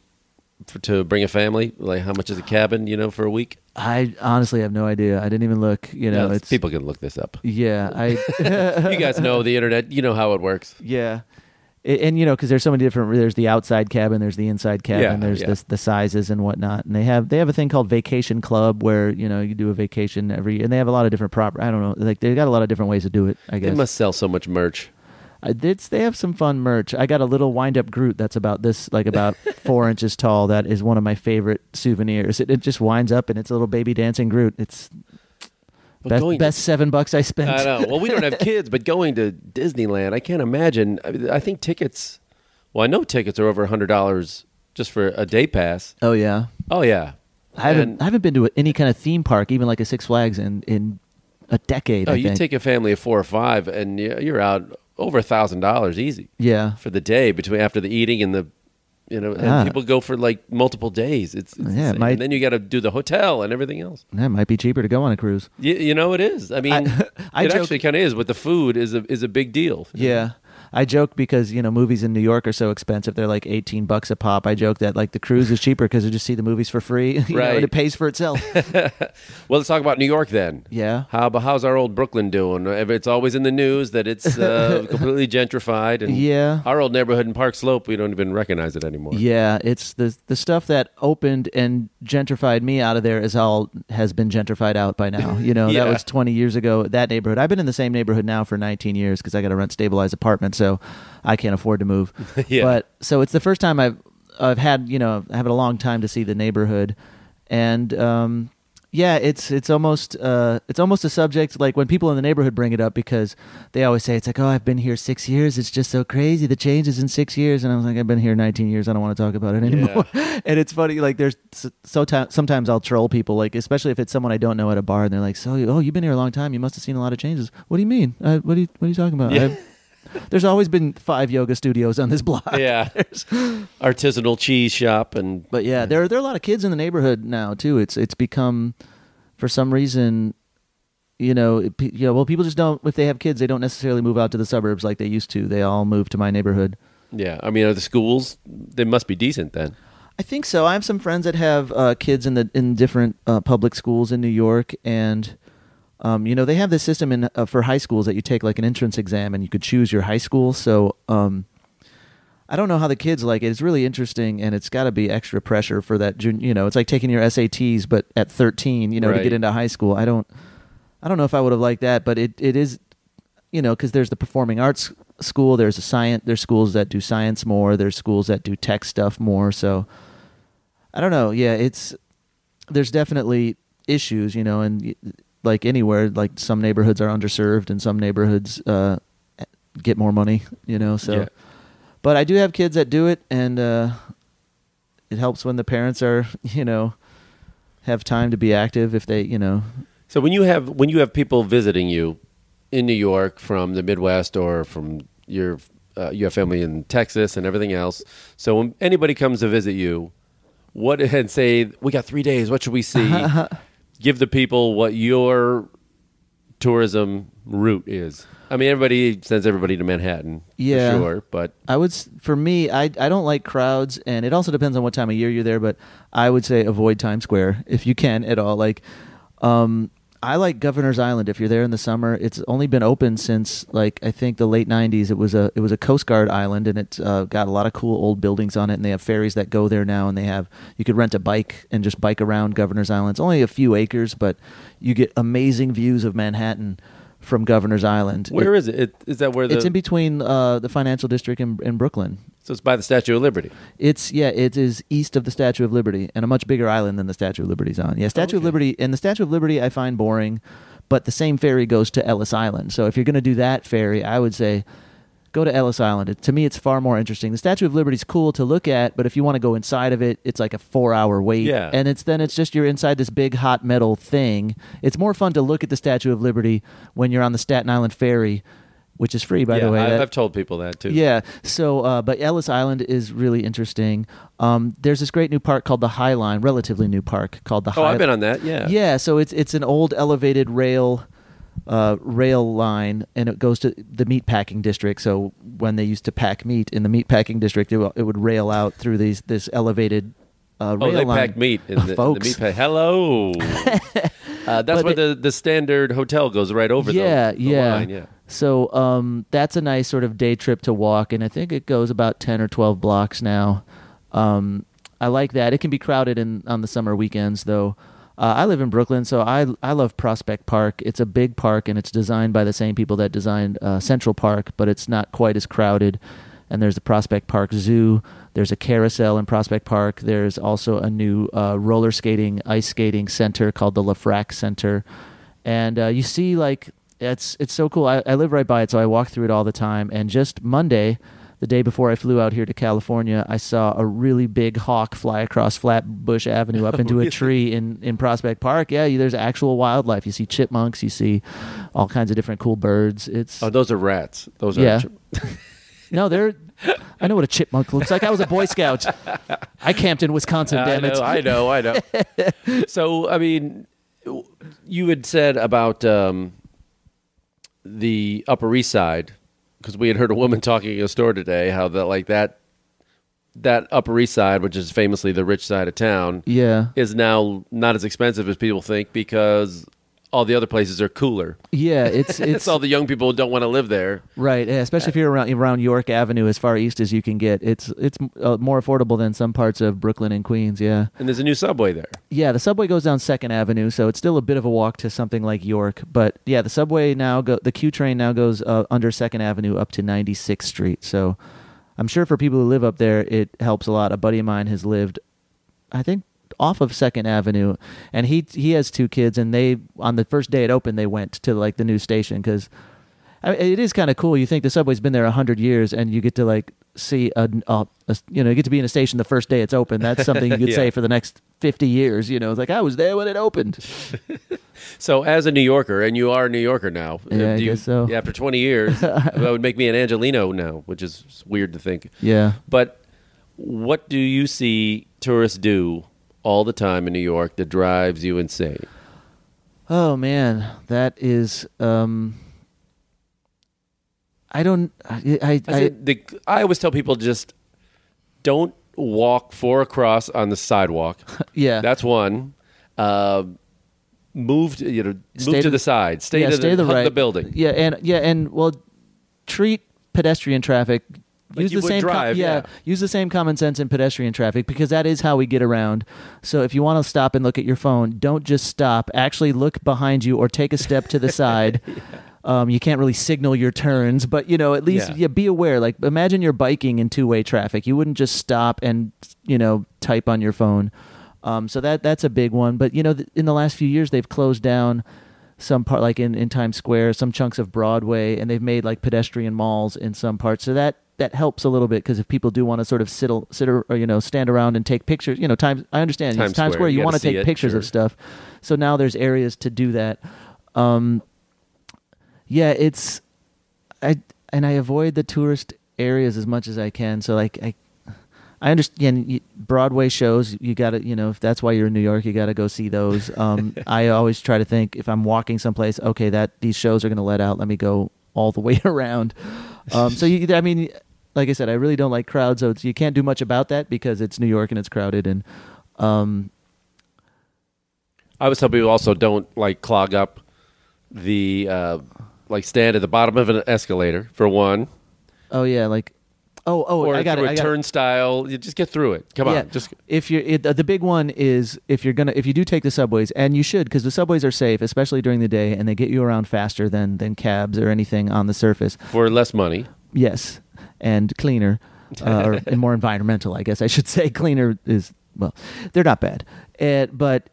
for, to bring a family, like how much is a cabin, you know, for a week? I honestly have no idea. I didn't even look. You know, yeah, it's, people can look this up. Yeah, I. You guys know the internet. You know how it works. Yeah, it, and you know because there's so many different. There's the outside cabin. There's the inside cabin. Yeah, there's yeah. the, the sizes and whatnot. And they have they have a thing called Vacation Club where you know you do a vacation every year. And they have a lot of different prop. I don't know. Like they got a lot of different ways to do it. I guess they must sell so much merch. It's, they have some fun merch. I got a little wind-up Groot that's about this, like about four inches tall. That is one of my favorite souvenirs. It, it just winds up, and it's a little baby dancing Groot. It's best, to, best seven bucks I spent. I know. Well, we don't have kids, but going to Disneyland, I can't imagine. I, I think tickets, well, I know tickets are over one hundred dollars just for a day pass. Oh, yeah. Oh, yeah. I haven't, and, I haven't been to any kind of theme park, even like a Six Flags, in, in a decade, oh, I think. You take a family of four or five, and you're out... over a thousand dollars easy, yeah, for the day between after the eating and the, you know, and ah. people go for like multiple days. It's, it's yeah, it might, and then you got to do the hotel and everything else. That might be cheaper to go on a cruise. You, you know, it is. I mean, I, I it joke, actually kind of is, but the food is a is a big deal. Yeah, I joke because you know movies in New York are so expensive; they're like eighteen bucks a pop. I joke that like the cruise is cheaper because you just see the movies for free. You right, know, and it pays for itself. Well, let's talk about New York then. Yeah, how how's our old Brooklyn doing? It's always in the news that it's uh, completely gentrified, and yeah. our old neighborhood in Park Slope, we don't even recognize it anymore. Yeah, it's the the stuff that opened and gentrified me out of there is all has been gentrified out by now. You know, yeah. that was twenty years ago. That neighborhood. I've been in the same neighborhood now for nineteen years because I got a rent stabilized apartment. So I can't afford to move. yeah. But so it's the first time I've I've had, you know, I have a long time to see the neighborhood. And um, yeah, it's it's almost uh, it's almost a subject like when people in the neighborhood bring it up because they always say it's like, oh, I've been here six years. It's just so crazy. The change is in six years. And I was like, I've been here nineteen years. I don't want to talk about it anymore. Yeah. And it's funny. Like there's so t- sometimes I'll troll people, like especially if it's someone I don't know at a bar. And they're like, so, oh, you've been here a long time. You must have seen a lot of changes. What do you mean? Uh, what, are you, what are you talking about? Yeah. There's always been five yoga studios on this block. Yeah, artisanal cheese shop and. But yeah, there are, there are a lot of kids in the neighborhood now too. It's it's become, for some reason, you know, it, you know, well, people just don't. If they have kids, they don't necessarily move out to the suburbs like they used to. They all move to my neighborhood. Yeah, I mean, are the schools? They must be decent then. I think so. I have some friends that have uh, kids in the in different uh, public schools in New York and. Um, you know, they have this system in uh, for high schools that you take like an entrance exam and you could choose your high school. So um, I don't know how the kids like it. It's really interesting, and it's got to be extra pressure for that. You know, it's like taking your S A Ts, but at thirteen, you know, right. to get into high school. I don't, I don't know if I would have liked that, but it, it is, you know, because there's the performing arts school, there's a science, there's schools that do science more, there's schools that do tech stuff more. So I don't know. Yeah, it's there's definitely issues, you know, and. Like anywhere, like some neighborhoods are underserved and some neighborhoods uh, get more money, you know. So, yeah. But I do have kids that do it, and uh, it helps when the parents are, you know, have time to be active if they, you know. So when you have when you have people visiting you in New York from the Midwest or from your uh, you have family in Texas and everything else. So when anybody comes to visit you, what and say we got three days. What should we see? Give the people what your tourism route is. I mean, everybody sends everybody to Manhattan, yeah, for sure. But I would, for me, I I don't like crowds, and it also depends on what time of year you're there. But I would say avoid Times Square if you can at all. Like, um, I like Governor's Island. If you're there in the summer, it's only been open since like I think the late nineties. It was a it was a Coast Guard island, and it's uh, got a lot of cool old buildings on it. And they have ferries that go there now, and they have you could rent a bike and just bike around Governor's Island. It's only a few acres, but you get amazing views of Manhattan from Governor's Island. Where it, is it? it? Is that where the... It's in between uh, the financial district and, and Brooklyn. So it's by the Statue of Liberty. It's, yeah, it is east of the Statue of Liberty and a much bigger island than the Statue of Liberty's on. Yeah, Statue okay. of Liberty, and the Statue of Liberty I find boring, but the same ferry goes to Ellis Island. So if you're going to do that ferry, I would say go to Ellis Island. It, to me, it's far more interesting. The Statue of Liberty's cool to look at, but if you want to go inside of it, it's like a four-hour wait. Yeah. And it's then it's just you're inside this big hot metal thing. It's more fun to look at the Statue of Liberty when you're on the Staten Island Ferry, which is free, by yeah, the way. I, that, I've told people that, too. Yeah. So, uh, but Ellis Island is really interesting. Um, there's this great new park called the High Line, relatively new park called the High Line. Oh, I've been on that, yeah. Yeah, so it's it's an old elevated rail uh, rail line, and it goes to the meatpacking district. So when they used to pack meat in the meatpacking district, it, it would rail out through these this elevated uh, rail oh, they line. Pack meat in oh, the, folks. In the meatpack. Hello! uh, that's but where it, the, the standard hotel goes right over yeah, the, the yeah. line, yeah. So um, that's a nice sort of day trip to walk, and I think it goes about ten or twelve blocks now. Um, I like that. It can be crowded in on the summer weekends, though. Uh, I live in Brooklyn, so I I love Prospect Park. It's a big park, and it's designed by the same people that designed uh, Central Park, but it's not quite as crowded. And there's the Prospect Park Zoo. There's a carousel in Prospect Park. There's also a new uh, roller skating, ice skating center called the Lafrac Center. And uh, you see, like... It's it's so cool. I, I live right by it, so I walk through it all the time. And just Monday, the day before I flew out here to California, I saw a really big hawk fly across Flatbush Avenue up into a tree in, in Prospect Park. Yeah, you, there's actual wildlife. You see chipmunks. You see all kinds of different cool birds. It's oh, those are rats. Those are yeah. Chipmunks. No, they're... I know what a chipmunk looks like. I was a Boy Scout. I camped in Wisconsin, damn it. I know, I know, I know. So, I mean, you had said about... Um, the Upper East Side, because we had heard a woman talking in a store today how that like that that Upper East Side, which is famously the rich side of town, yeah, is now not as expensive as people think because all the other places are cooler. Yeah, it's it's all the young people don't want to live there, right? Yeah, especially if you're around around York Avenue, as far east as you can get. It's it's uh, more affordable than some parts of Brooklyn and Queens. Yeah, and there's a new subway there. Yeah, the subway goes down Second Avenue, so it's still a bit of a walk to something like York. But yeah, the subway now go the Q train now goes uh, under Second Avenue up to ninety-sixth Street. So I'm sure for people who live up there, it helps a lot. A buddy of mine has lived, I think, off of Second Avenue, and he he has two kids, and they on the first day it opened they went to like the new station because I mean, it is kind of cool. You think the subway's been there a hundred years, and you get to like see a, a, a you know you get to be in a station the first day it's open. That's something you could yeah. say for the next fifty years. You know, it's like I was there when it opened. So as a New Yorker, and you are a New Yorker now, yeah, do you, I guess so. After twenty years, that would make me an Angeleno now, which is weird to think. Yeah, but what do you see tourists do all the time in New York that drives you insane? Oh man, that is um I don't I I I, said, the, I always tell people just don't walk four across on the sidewalk. Yeah. That's one. Uh move to, you know, stay move to, to the side, stay yeah, to stay the, the, right. the building. Yeah, and yeah, and well treat pedestrian traffic Like use the same drive, com- yeah, yeah. Use the same common sense in pedestrian traffic because that is how we get around. So if you want to stop and look at your phone, don't just stop. Actually look behind you or take a step to the side. yeah. Um, you can't really signal your turns, but you know, at least yeah. yeah, be aware. Like imagine you're biking in two-way traffic. You wouldn't just stop and, you know, type on your phone. Um, so that that's a big one. But you know, th- in the last few years they've closed down some part like in, in Times Square, some chunks of Broadway, and they've made like pedestrian malls in some parts. So that that helps a little bit because if people do want to sort of sit, sit or, you know, stand around and take pictures, you know, Times, I understand Times, Times Square, Square, you, you want to take it, pictures sure. of stuff. So now there's areas to do that. Um, yeah, it's, I, and I avoid the tourist areas as much as I can. So like, I, I understand Broadway shows. You got to, you know, if that's why you're in New York, you got to go see those. Um, I always try to think if I'm walking someplace, okay, that these shows are going to let out. Let me go all the way around. Um, so you, I mean, like I said, I really don't like crowds, so it's, you can't do much about that because it's New York and it's crowded. And um, I always tell people also don't like clog up the uh, like stand at the bottom of an escalator for one. Oh yeah, like. Oh, oh! Or I got it. Or a turnstile, you just get through it. Come yeah. on, just if you it, the big one is if you're gonna if you do take the subways, and you should, because the subways are safe, especially during the day, and they get you around faster than than cabs or anything on the surface for less money. Yes, and cleaner, uh, or, and more environmental. I guess I should say cleaner is well, they're not bad, uh, but.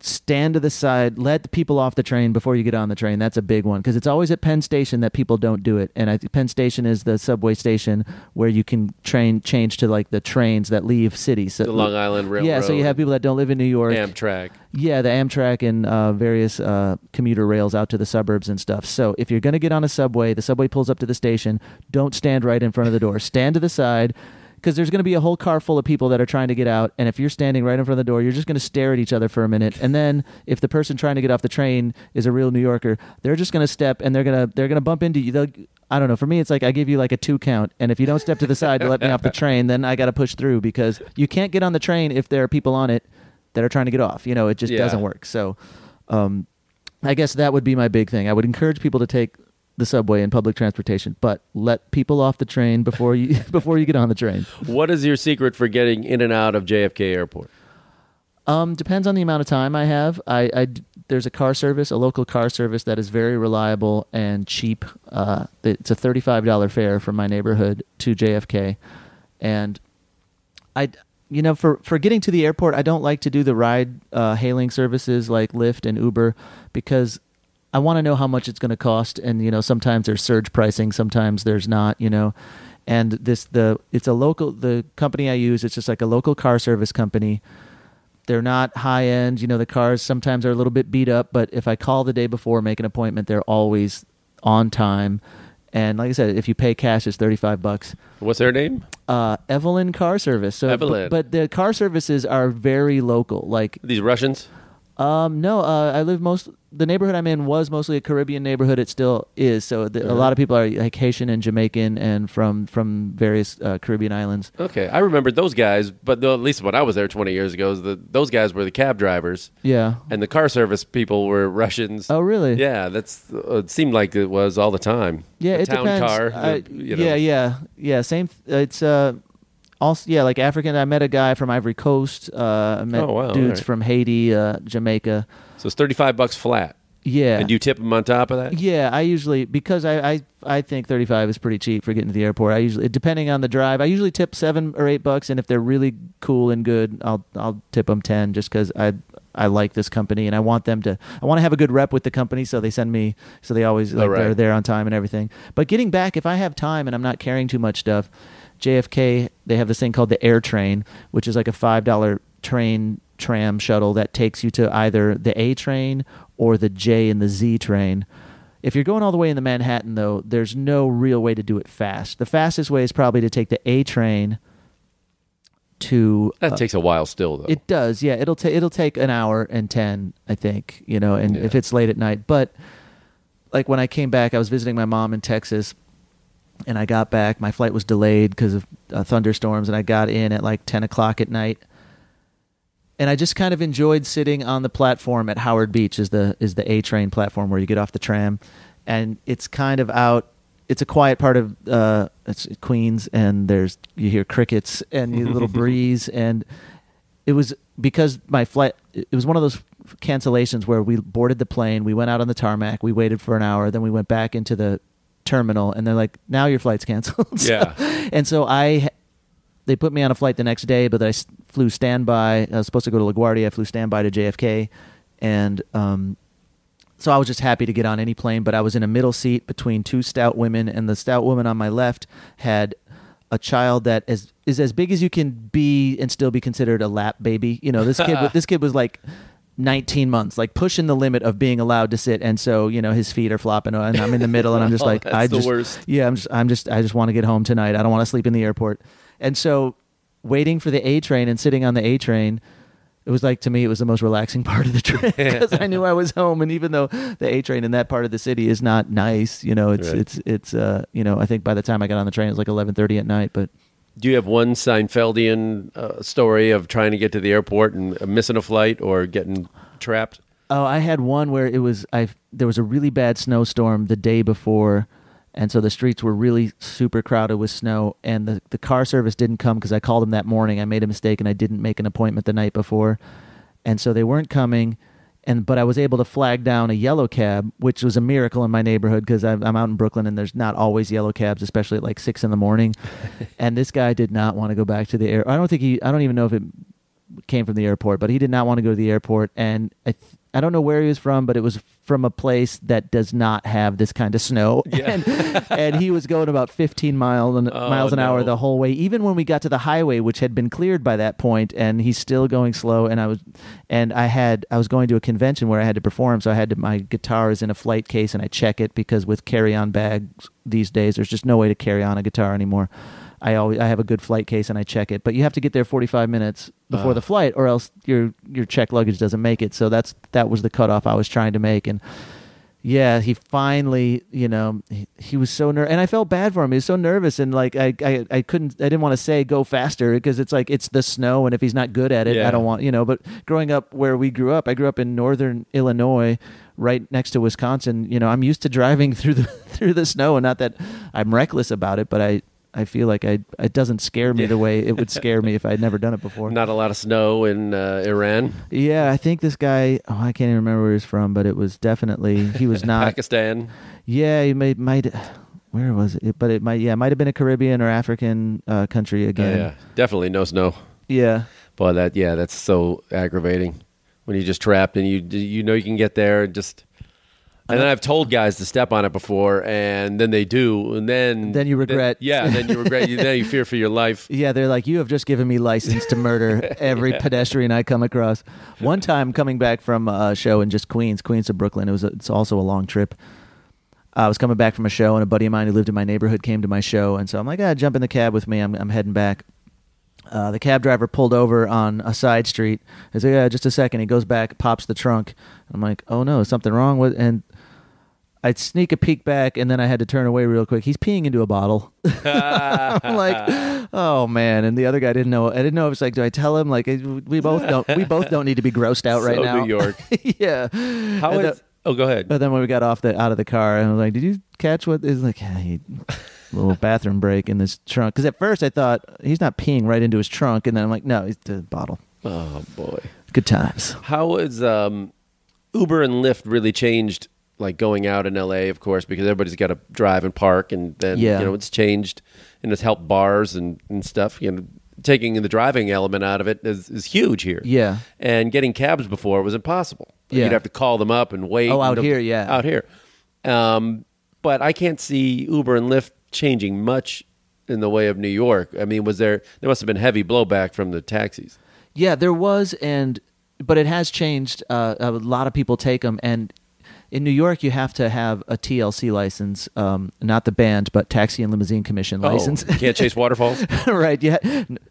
Stand to the side, let the people off the train before you get on the train. That's a big one because it's always at Penn Station that people don't do it. And I think Penn Station is the subway station where you can train change to like the trains that leave cities. So, the Long Island Railroad. Yeah, so you have people that don't live in New York. Amtrak. Yeah, the Amtrak and uh, various uh, commuter rails out to the suburbs and stuff. So if you're going to get on a subway, the subway pulls up to the station. Don't stand right in front of the door. Stand to the side. Because there's going to be a whole car full of people that are trying to get out, and if you're standing right in front of the door, you're just going to stare at each other for a minute. And then, if the person trying to get off the train is a real New Yorker, they're just going to step, and they're going to they're going to bump into you. They'll, I don't know. For me, it's like I give you like a two count, and if you don't step to the side to let me off the train, then I got to push through because you can't get on the train if there are people on it that are trying to get off. You know, it just yeah. doesn't work. So, um, I guess that would be my big thing. I would encourage people to take the subway and public transportation, but let people off the train before you before you get on the train. What is your secret for getting in and out of J F K Airport? Um, depends on the amount of time I have. I, I there's a car service, a local car service that is very reliable and cheap. Uh, it's a thirty-five dollars fare from my neighborhood to J F K, and I. You know, for, for getting to the airport, I don't like to do the ride uh, hailing services like Lyft and Uber because I want to know how much it's going to cost, and you know sometimes there's surge pricing, sometimes there's not, you know. And this the it's a local the company I use, it's just like a local car service company. They're not high end, you know. The cars sometimes are a little bit beat up, but if I call the day before, make an appointment, they're always on time. And like I said, if you pay cash, it's thirty-five bucks. What's their name? Uh, Evelyn Car Service. So, Evelyn. But, but the car services are very local, like these Russians. Um, no, uh, I live most, the neighborhood I'm in was mostly a Caribbean neighborhood. It still is. So the, uh-huh. a lot of people are like Haitian and Jamaican and from, from various uh, Caribbean islands. Okay. I remember those guys, but the, at least when I was there twenty years ago, the, those guys were the cab drivers. Yeah. And the car service people were Russians. Oh, really? Yeah. That's, uh, it seemed like it was all the time. Yeah. The it town depends. Car. I, the, you know. Yeah. Yeah. Yeah. Same. Th- it's, uh, Also, yeah, like African. I met a guy from Ivory Coast. Uh, I met oh, wow, dudes right. from Haiti, uh, Jamaica. So it's thirty-five bucks flat. Yeah. And you tip them on top of that? Yeah, I usually, because I, I, I think thirty-five is pretty cheap for getting to the airport. I usually, depending on the drive, I usually tip seven or eight bucks, and if they're really cool and good, I'll I'll tip them ten, just because I I like this company and I want them to. I want to have a good rep with the company, so they send me, so they always like, oh, right. they're there on time and everything. But getting back, if I have time and I'm not carrying too much stuff. J F K, they have this thing called the Air Train, which is like a five dollar train tram shuttle that takes you to either the A train or the J and the Z train. If you're going all the way into Manhattan, though, there's no real way to do it fast. The fastest way is probably to take the A train to... That uh, takes a while still, though. It does, yeah. It'll, ta- it'll take an hour and ten, I think, you know, and yeah. if it's late at night. But like when I came back, I was visiting my mom in Texas, and I got back. My flight was delayed because of uh, thunderstorms, and I got in at like ten o'clock at night. And I just kind of enjoyed sitting on the platform at Howard Beach, is the is the A train platform where you get off the tram, and it's kind of out. It's a quiet part of uh, it's Queens, and there's you hear crickets and a little breeze, and it was because my flight. It was one of those cancellations where we boarded the plane, we went out on the tarmac, we waited for an hour, then we went back into the terminal, and they're like, now your flight's canceled. so, yeah. And so I, they put me on a flight the next day, but I flew standby. I was supposed to go to LaGuardia. I flew standby to J F K. And um, so I was just happy to get on any plane, but I was in a middle seat between two stout women, and the stout woman on my left had a child that is, is as big as you can be and still be considered a lap baby. You know, this kid, this kid was like nineteen months, like pushing the limit of being allowed to sit, and so you know his feet are flopping, and I'm in the middle, and I'm just oh, like, that's I the just, worst. yeah, I'm just, I'm just, I just want to get home tonight. I don't want to sleep in the airport, and so waiting for the A train and sitting on the A train, it was like, to me, it was the most relaxing part of the trip because I knew I was home. And even though the A train in that part of the city is not nice, you know, it's, right. it's, it's, uh, you know, I think by the time I got on the train, it was like eleven thirty at night, but. Do you have one Seinfeldian uh, story of trying to get to the airport and uh, missing a flight or getting trapped? Oh, I had one where it was, I there was a really bad snowstorm the day before. And so the streets were really super crowded with snow, and the, the car service didn't come because I called them that morning. I made a mistake, and I didn't make an appointment the night before. And so they weren't coming, and but I was able to flag down a yellow cab, which was a miracle in my neighborhood because I'm, I'm out in Brooklyn, and there's not always yellow cabs, especially at like six in the morning. And this guy did not want to go back to the air. I don't think he, I don't even know if it came from the airport, but he did not want to go to the airport. And I th- I don't know where he was from, but it was from a place that does not have this kind of snow. Yeah. And, and he was going about fifteen mile an, oh, miles an no. hour the whole way, even when we got to the highway, which had been cleared by that point, and he's still going slow. And I was, and I had, I was going to a convention where I had to perform, so I had to, my guitar is in a flight case, and I check it because with carry-on bags these days, there's just no way to carry on a guitar anymore. I always I have a good flight case and I check it, but you have to get there forty-five minutes before uh. the flight, or else your your checked luggage doesn't make it. So that's that was the cutoff I was trying to make, and yeah, he finally, you know, he, he was so nervous, and I felt bad for him. He was so nervous, and like I, I, I couldn't, I didn't want to say go faster because it's like it's the snow, and if he's not good at it, yeah. I don't want, you know. But growing up where we grew up, I grew up in northern Illinois, right next to Wisconsin. You know, I'm used to driving through the through the snow, and not that I'm reckless about it, but I. I feel like I it doesn't scare me the way it would scare me if I had never done it before. Not a lot of snow in uh, Iran. Yeah, I think this guy, oh, I can't even remember where he was from, but it was definitely, he was not. Pakistan. Yeah, he might, might where was it? But it might, yeah, it might have been a Caribbean or African uh, country again. Uh, yeah, definitely no snow. Yeah. Boy, that, yeah, that's so aggravating when you're just trapped and you you know you can get there and just... And then I've told guys to step on it before, and then they do, and then... Then you regret. Then, yeah, then you regret. You, then you fear for your life. Yeah, they're like, you have just given me license to murder every yeah. pedestrian I come across. One time, coming back from a show in just Queens, Queens to Brooklyn, it was a, it's also a long trip. I was coming back from a show, and a buddy of mine who lived in my neighborhood came to my show, and so I'm like, ah, jump in the cab with me, I'm, I'm heading back. Uh, the cab driver pulled over on a side street. I said, yeah, just a second. He goes back, pops the trunk. I'm like, oh no, is something wrong with... And I'd sneak a peek back, and then I had to turn away real quick. He's peeing into a bottle. I'm like, oh man! And the other guy didn't know. I didn't know. I was like, do I tell him? Like, we both don't. We both don't need to be grossed out so right now. New York. yeah. How and is? The, oh, go ahead. But then when we got off the out of the car, I was like, did you catch what? It's like hey, little bathroom break in this trunk. Because at first I thought he's not peeing right into his trunk, and then I'm like, no, he's the bottle. Oh boy. Good times. How is um, Uber and Lyft really changed? Like going out in L A, of course, because everybody's got to drive and park, and then yeah. you know it's changed, and it's helped bars and, and stuff. You know, taking the driving element out of it is, is huge here. Yeah, and getting cabs before was impossible. Yeah. You'd have to call them up and wait. Oh, out here, yeah, out here. Um, but I can't see Uber and Lyft changing much in the way of New York. I mean, was there? There must have been heavy blowback from the taxis. Yeah, there was, and but it has changed. Uh, a lot of people take them, and. In New York, you have to have a T L C license, um, not the band, but Taxi and Limousine Commission license. Oh, you can't chase waterfalls? Right. Yeah,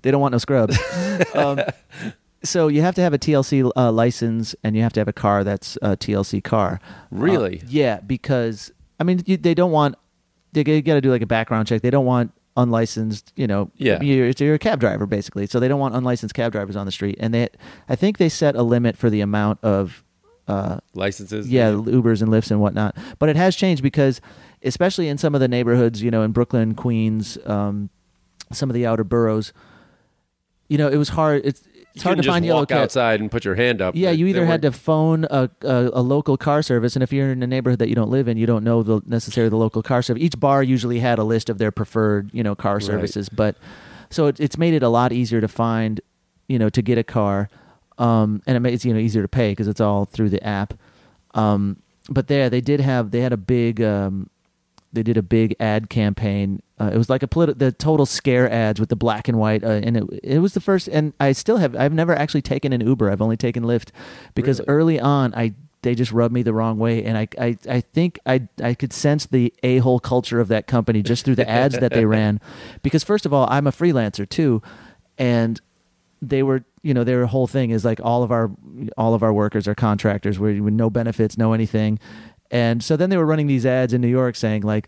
they don't want no scrubs. um, so you have to have a T L C uh, license, and you have to have a car that's a T L C car. Really? Uh, yeah, because, I mean, you, they don't want, they got to do like a background check. They don't want unlicensed, you know, yeah. you're, you're a cab driver, basically. So they don't want unlicensed cab drivers on the street. And they, I think they set a limit for the amount of Uh, licenses, yeah, yeah, Ubers and Lyfts and whatnot. But it has changed because, especially in some of the neighborhoods, you know, in Brooklyn, Queens, um, some of the outer boroughs, you know, it was hard. It's it's you hard to just find yellow cab. Walk outside and put your hand up. Yeah, you either had to phone a, a a local car service, and if you're in a neighborhood that you don't live in, you don't know the necessarily the local car service. Each bar usually had a list of their preferred, you know, car services. Right. But so it, it's made it a lot easier to find, you know, to get a car. Um, and it makes, you know, easier to pay because it's all through the app. Um, but there, they did have, they had a big, um, they did a big ad campaign. Uh, it was like a politi- the total scare ads with the black and white. Uh, and it, it was the first, and I still have, I've never actually taken an Uber. I've only taken Lyft because really? early on I, they just rubbed me the wrong way. And I, I, I think I, I could sense the a-hole culture of that company just through the ads that they ran. Because first of all, I'm a freelancer too. and they were, you know, their whole thing is like all of our all of our workers are contractors, where with no benefits, no anything. And so then they were running these ads in New York saying like,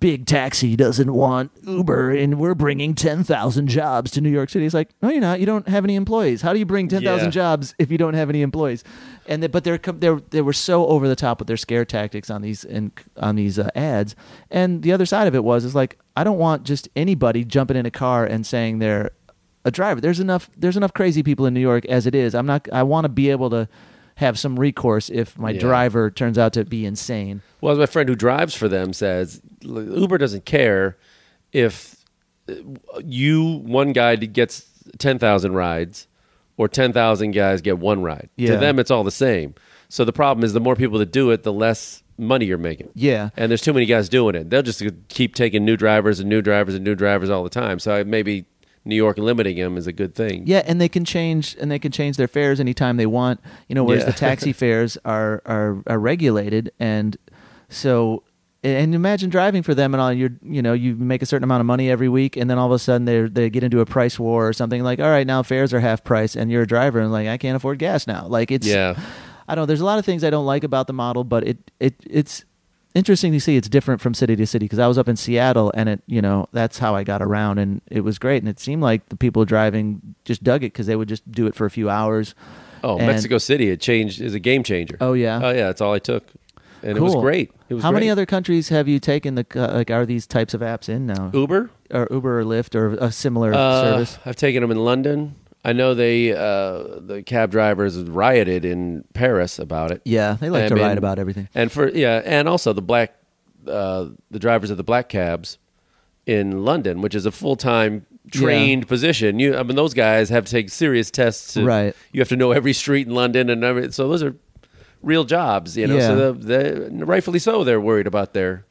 big taxi doesn't want Uber, and we're bringing ten thousand jobs to New York City. It's like, no, you're not. You don't have any employees. How do you bring ten thousand yeah. jobs if you don't have any employees? And they, but they're they they were so over the top with their scare tactics on these and on these uh, ads. And the other side of it was is like, I don't want just anybody jumping in a car and saying they're a driver. There's enough there's enough crazy people in New York as it is. I'm not. I want to be able to have some recourse if my yeah. driver turns out to be insane. Well, as my friend who drives for them says, Uber doesn't care if you, one guy gets ten thousand rides or ten thousand guys get one ride. Yeah. To them, it's all the same. So the problem is the more people that do it, the less money you're making. Yeah. And there's too many guys doing it. They'll just keep taking new drivers and new drivers and new drivers all the time. So maybe New York limiting them is a good thing. Yeah, and they can change and they can change their fares anytime they want. You know, whereas yeah. the taxi fares are, are are regulated, and so and imagine driving for them and all. You're you know you make a certain amount of money every week, and then all of a sudden they they get into a price war or something like, all right, now fares are half price, and you're a driver and like I can't afford gas now. Like it's yeah. I don't know. There's a lot of things I don't like about the model, but it it it's. Interesting to see it's different from city to city, because I was up in Seattle and it, you know, that's how I got around, and it was great, and it seemed like the people driving just dug it because they would just do it for a few hours. Oh, and Mexico City, it changed, is a game changer. Oh yeah, oh yeah, that's all I took, and cool. It was great. It was. How great. Many other countries have you taken the uh, like? Are these types of apps in now? Uber or Uber or Lyft or a similar uh, service? I've taken them in London. I know they uh, the cab drivers rioted in Paris about it. Yeah, they like I to mean, riot about everything. And for yeah, and also the black uh, the drivers of the black cabs in London, which is a full time trained yeah. position. You, I mean, those guys have to take serious tests. To, right, you have to know every street in London and every, so those are real jobs. You know, yeah. so the, the, rightfully so, they're worried about their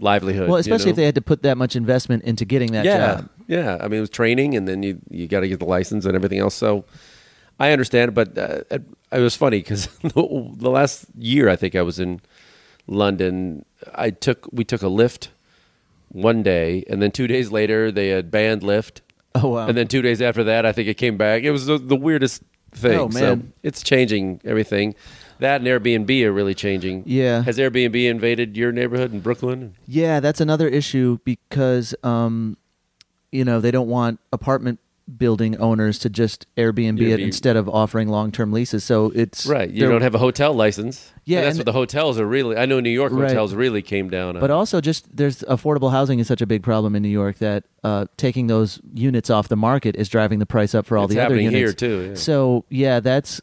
livelihood. Well, especially you know? if they had to put that much investment into getting that yeah. job. Yeah, I mean, it was training, and then you you got to get the license and everything else. So I understand, but uh, it, it was funny because the, the last year I think I was in London, I took we took a Lyft one day, and then two days later they had banned Lyft. Oh wow! And then two days after that, I think it came back. It was the, the weirdest thing. Oh man! So it's changing everything. That and Airbnb are really changing. Yeah. Has Airbnb invaded your neighborhood in Brooklyn? Yeah, that's another issue because. Um, You know, they don't want apartment building owners to just Airbnb, Airbnb. it instead of offering long-term leases. So it's... Right. You don't have a hotel license. Yeah. And that's and what the hotels are really... I know New York right. hotels really came down on. But also just there's affordable housing is such a big problem in New York that uh, taking those units off the market is driving the price up for all it's the other units. It's happening here too. Yeah. So, yeah, that's...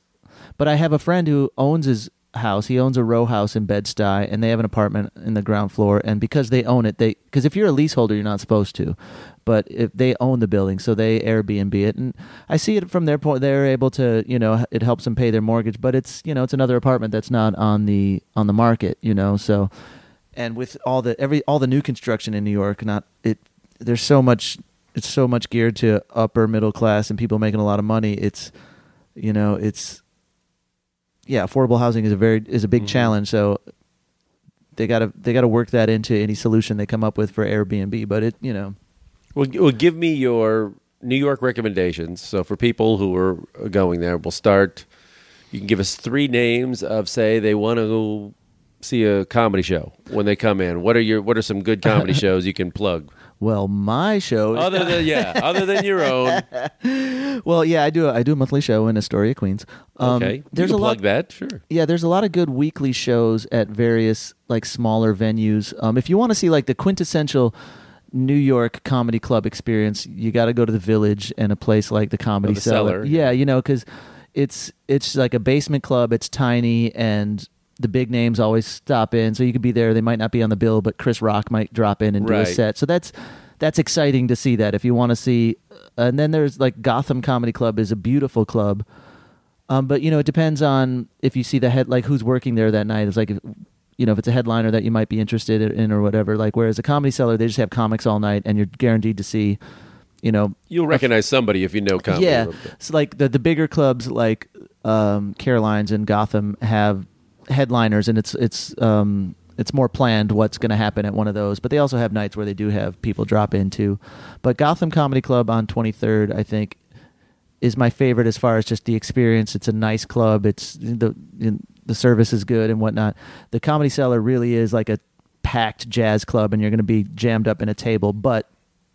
But I have a friend who owns his house. He owns a row house in Bed-Stuy, and they have an apartment in the ground floor. And because they own it, they... Because if you're a leaseholder, you're not supposed to. But if they own the building, so they Airbnb it, and I see it from their point. They're able to, you know, it helps them pay their mortgage. But it's, you know, it's another apartment that's not on the on the market, you know. So, and with all the every all the new construction in New York, not it. There's so much. It's so much geared to upper middle class and people making a lot of money. It's, you know, it's, yeah, affordable housing is a very is a big mm-hmm. challenge. So. They gotta they gotta work that into any solution they come up with for Airbnb, but it you know. Well, well, give me your New York recommendations. So for people who are going there, we'll start. You can give us three names of say they want to see a comedy show when they come in. What are your what are some good comedy shows you can plug? Well, my show, other than yeah, other than your own. Well, yeah, I do. I do a monthly show in Astoria, Queens. Um, okay, there's you can a plug lot, that. Sure. Yeah, there's a lot of good weekly shows at various like smaller venues. Um, if you want to see like the quintessential New York comedy club experience, you got to go to the Village and a place like the Comedy oh, the Cellar. Cellar. Yeah, you know, because it's it's like a basement club. It's tiny and. The big names always stop in, so you could be there. They might not be on the bill, but Chris Rock might drop in and do right. a set. So that's that's exciting to see that if you want to see. And then there's like Gotham Comedy Club is a beautiful club, um, but you know it depends on if you see the head like who's working there that night. It's like if, you know if it's a headliner that you might be interested in or whatever. Like whereas a Comedy Cellar, they just have comics all night, and you're guaranteed to see. You know, you'll recognize somebody if you know comedy. Yeah, it's like the the bigger clubs like um, Caroline's and Gotham have. Headliners and it's it's um it's more planned what's going to happen at one of those. But they also have nights where they do have people drop in too. But Gotham Comedy Club on twenty-third, I think, is my favorite as far as just the experience. It's a nice club. It's the the service is good and whatnot. The Comedy Cellar really is like a packed jazz club, and you're going to be jammed up in a table. But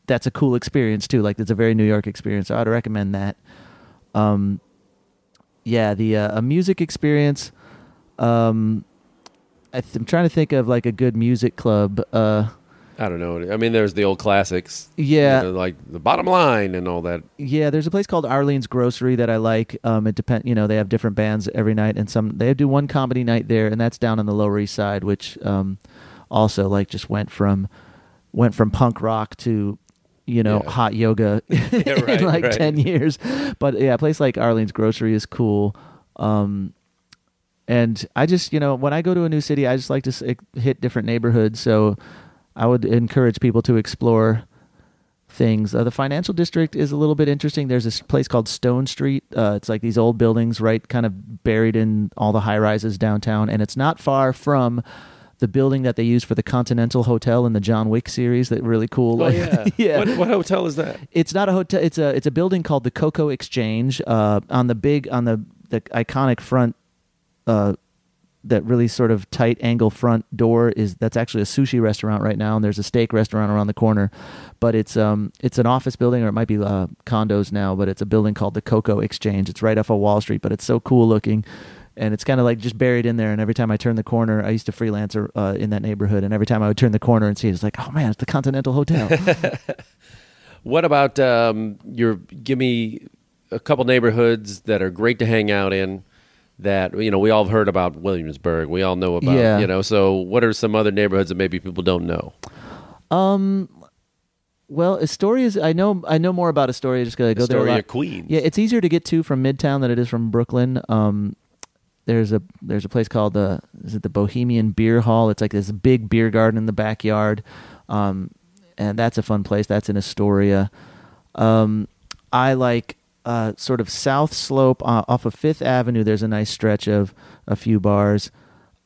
that's a cool experience too. Like, it's a very New York experience. So I'd recommend that. Um, yeah, the uh, a music experience. Um, I th- I'm trying to think of like a good music club. Uh, I don't know. I mean, there's the old classics. Yeah. You know, like the Bottom Line and all that. Yeah, there's a place called Arlene's Grocery that I like. Um, it depend. You know, they have different bands every night, and some they do one comedy night there, and that's down on the Lower East Side, which um, also like just went from went from punk rock to you know yeah. hot yoga yeah, right, in like right. ten years. But yeah, a place like Arlene's Grocery is cool. Um, and I just you know when I go to a new city, I just like to hit different neighborhoods. So I would encourage people to explore things. Uh, the financial district is a little bit interesting. There's this place called Stone Street. Uh, it's like these old buildings, right, kind of buried in all the high-rises downtown. And it's not far from the building that they use for the Continental Hotel in the John Wick series. That really cool. Oh, yeah. yeah. What, what hotel is that? It's not a hotel. It's a it's a building called the Cocoa Exchange uh, on the big, on the, the iconic front uh that really sort of tight angle front door is that's actually a sushi restaurant right now, and there's a steak restaurant around the corner. But it's um it's an office building, or it might be uh, condos now, but it's a building called the Cocoa Exchange. It's right off of Wall Street, but it's so cool looking, and it's kind of like just buried in there. And every time I turn the corner, I used to freelance uh, in that neighborhood, and every time I would turn the corner and see it, it's like, oh man, it's the Continental Hotel. What about um your give me a couple neighborhoods that are great to hang out in? That, you know, we all have heard about Williamsburg. We all know about, yeah. you know, so what are some other neighborhoods that maybe people don't know? Um, well, Astoria's, I know I know more about Astoria just because I go Astoria, there a lot. Astoria, Queens. Yeah, it's easier to get to from Midtown than it is from Brooklyn. Um, there's a there's a place called the, is it the Bohemian Beer Hall? It's like this big beer garden in the backyard. Um, and that's a fun place. That's in Astoria. Um, I like... Uh, sort of South Slope uh, off of Fifth Avenue. There's a nice stretch of a few bars,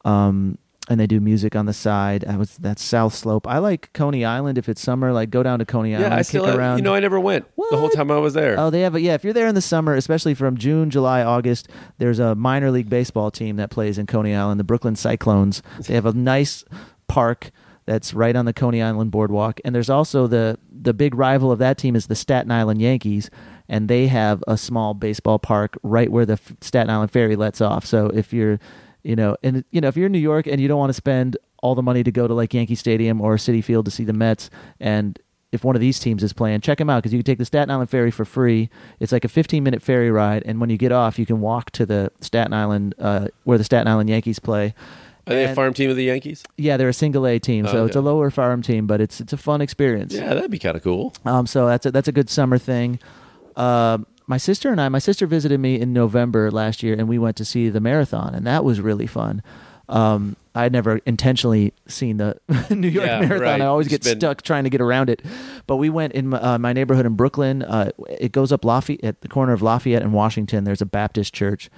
um, and they do music on the side. I was that's South Slope. I like Coney Island if it's summer. Like, go down to Coney yeah, Island, I kick still, around. You know, I never went what? the whole time I was there. Oh, they have a, yeah. If you're there in the summer, especially from June, July, August, there's a minor league baseball team that plays in Coney Island, the Brooklyn Cyclones. They have a nice park that's right on the Coney Island boardwalk, and there's also the the big rival of that team is the Staten Island Yankees. And they have a small baseball park right where the F- Staten Island Ferry lets off. So if you're, you know, and you know, if you're in New York and you don't want to spend all the money to go to like Yankee Stadium or Citi Field to see the Mets, and if one of these teams is playing, check them out because you can take the Staten Island Ferry for free. It's like a fifteen minute ferry ride, and when you get off, you can walk to the Staten Island uh, where the Staten Island Yankees play. Are they and, a farm team of the Yankees? Yeah, they're a single A team, oh, so okay. It's a lower farm team, but it's it's a fun experience. Yeah, that'd be kind of cool. Um, so that's a, that's a good summer thing. Uh, my sister and I, my sister visited me in November last year, and we went to see the marathon, and that was really fun. Um, I'd never intentionally seen the New York yeah, marathon. Right. I always it's get been... stuck trying to get around it. But we went in my, uh, my neighborhood in Brooklyn. Uh, it goes up Lafayette, at the corner of Lafayette and Washington. There's a Baptist church,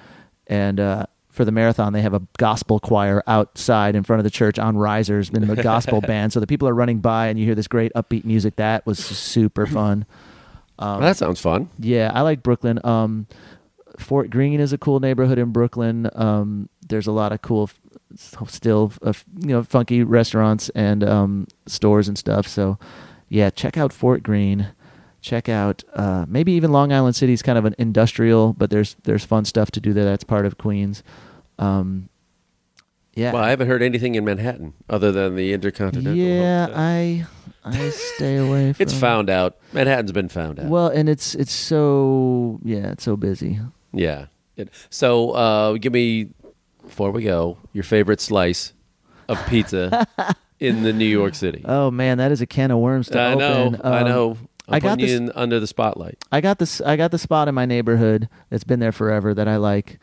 and uh, for the marathon, they have a gospel choir outside in front of the church on risers in the gospel band. So the people are running by, and you hear this great upbeat music. That was super fun. Um, well, that sounds fun. Yeah, I like Brooklyn. Um, Fort Greene is a cool neighborhood in Brooklyn. Um, there's a lot of cool, f- still, uh, you know, funky restaurants and um, stores and stuff. So, yeah, check out Fort Greene. Check out uh, maybe even Long Island City is kind of an industrial, but there's there's fun stuff to do there. That's part of Queens. Um, yeah. Well, I haven't heard anything in Manhattan other than the Intercontinental. Yeah, hotel. I. I stay away from... It's found out. Manhattan's been found out. Well, and it's it's so... Yeah, it's so busy. Yeah. It, so, uh, give me, before we go, your favorite slice of pizza in the New York City. Oh, man, that is a can of worms to I open. Know, um, I know. I'm I got this, you in under the spotlight. I got this. I got the spot in my neighborhood that's been there forever that I like.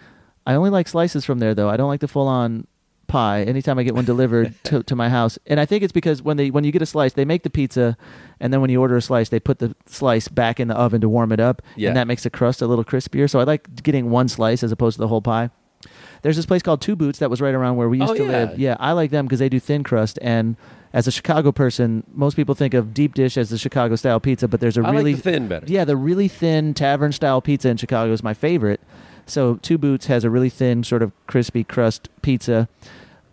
I only like slices from there, though. I don't like the full-on... pie anytime I get one delivered to, to my house, and I think it's because when they when you get a slice, they make the pizza, and then when you order a slice, they put the slice back in the oven to warm it up, yeah. and that makes the crust a little crispier. So I like getting one slice as opposed to the whole pie. There's this place called Two Boots that was right around where we used oh, to yeah. live. Yeah, I like them because they do thin crust. And as a Chicago person, most people think of deep dish as the Chicago style pizza, but there's a I really like the thin better. Yeah, the really thin tavern style pizza in Chicago is my favorite. So Two Boots has a really thin sort of crispy crust pizza.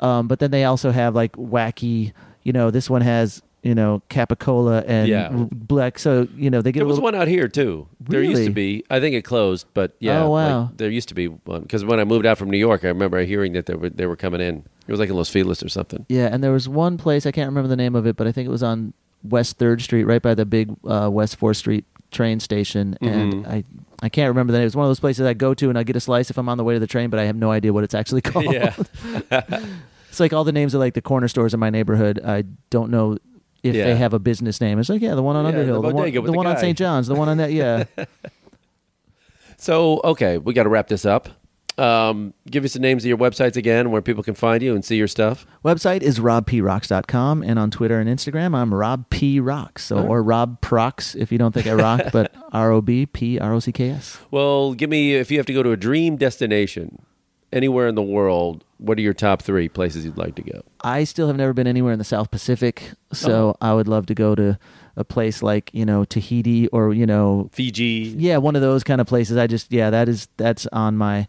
Um, but then they also have like wacky, you know, this one has, you know, capicola and yeah. black. So, you know, they get there a little... was one out here too. Really? There used to be, I think it closed, but yeah. Oh, wow. Like, there used to be one. Because when I moved out from New York, I remember hearing that they were, they were coming in. It was like in Los Feliz or something. Yeah, and there was one place, I can't remember the name of it, but I think it was on West third Street, right by the big uh, West fourth Street train station. Mm-hmm. And I... I can't remember the name. It's one of those places I go to and I get a slice if I'm on the way to the train, but I have no idea what it's actually called. Yeah. It's like all the names of like the corner stores in my neighborhood. I don't know if yeah. they have a business name. It's like, yeah, the one on yeah, Underhill, the, the one, the the one on Saint John's, the one on that, yeah. So, okay, we got to wrap this up. Um, give us the names of your websites again where people can find you and see your stuff. Website is rob p rocks dot com, and on Twitter and Instagram, I'm robprocks, so, right. or robprocks if you don't think I rock, but R O B P R O C K S. Well, give me, if you have to go to a dream destination anywhere in the world, what are your top three places you'd like to go? I still have never been anywhere in the South Pacific, so oh. I would love to go to a place like, you know, Tahiti or, you know... Fiji. Yeah, one of those kind of places. I just, yeah, that is, that's on my...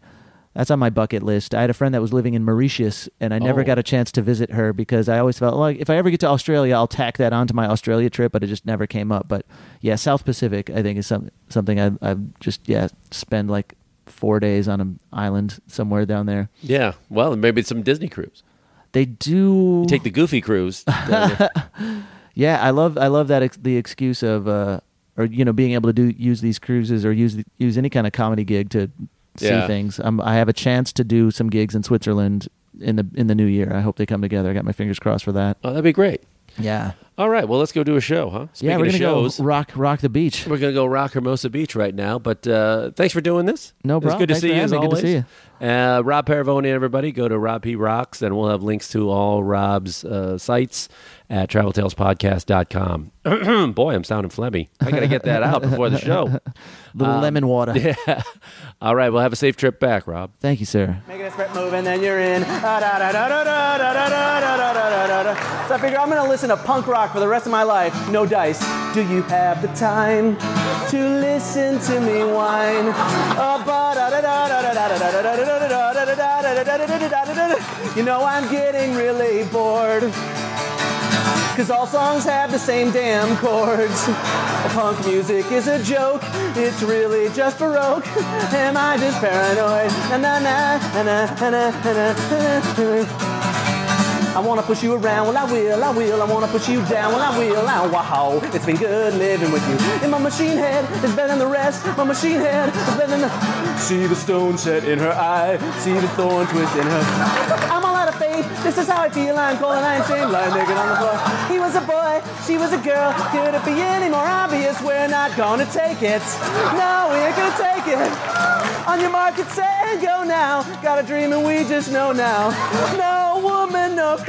That's on my bucket list. I had a friend that was living in Mauritius, and I never oh. got a chance to visit her because I always felt like if I ever get to Australia, I'll tack that onto my Australia trip, but it just never came up. But yeah, South Pacific, I think, is some, something I I just, yeah, spend like four days on an island somewhere down there. Yeah. Well, maybe some Disney cruise. They do. You take the Goofy cruise. Yeah, I love I love that ex- the excuse of, uh, or, you know, being able to do use these cruises or use the, use any kind of comedy gig to... see yeah. things. Um, I have a chance to do some gigs in Switzerland in the in the new year. I hope they come together. I got my fingers crossed for that. Oh, that'd be great. Yeah. All right. Well, let's go do a show, huh? Speaking yeah, we're gonna of shows, go rock rock the beach. We're gonna go rock Hermosa Beach right now. But uh, thanks for doing this. No problem. It's good to thanks see you. As always. Good to see you. Uh, Rob Paravonian, everybody. Go to Rob P Rocks, and we'll have links to all Rob's uh, sites at travel tales podcast dot com. Boy, I'm sounding phlegmy. I got to get that out before the show. Little um, lemon water. Yeah. All right, well, have a safe trip back, Rob. Thank you, sir. Make a sprint move and then you're in. So I figure I'm going to listen to punk rock for the rest of my life. No dice. Do you have the time to listen to me whine? You know I'm getting really bored. Cause all songs have the same damn chords. Punk music is a joke. It's really just baroque. Am I just paranoid? Na na na na na na na. I wanna push you around. Well, I will. I will. I wanna push you down. Well, I will. I, wow, it's been good living with you. And my machine head is better than the rest. My machine head is better than the. See the stone set in her eye. See the thorn twist in her. I'm all out of faith. This is how I feel. I'm cold and I'm ashamed. Lying naked on the floor. He was a boy, she was a girl. Could it be any more obvious? We're not gonna take it. No, we ain't gonna take it. On your mark, it's set and go now. Got a dream and we just know now. No woman, no cry.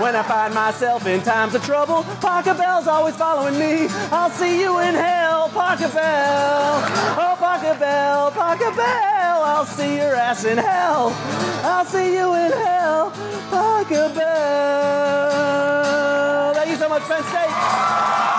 When I find myself in times of trouble, Pachelbel's always following me. I'll see you in hell, Pachelbel. Oh, Pachelbel, Pachelbel. I'll see your ass in hell. I'll see you in hell, Pachelbel. Thank you so much, Penn Station.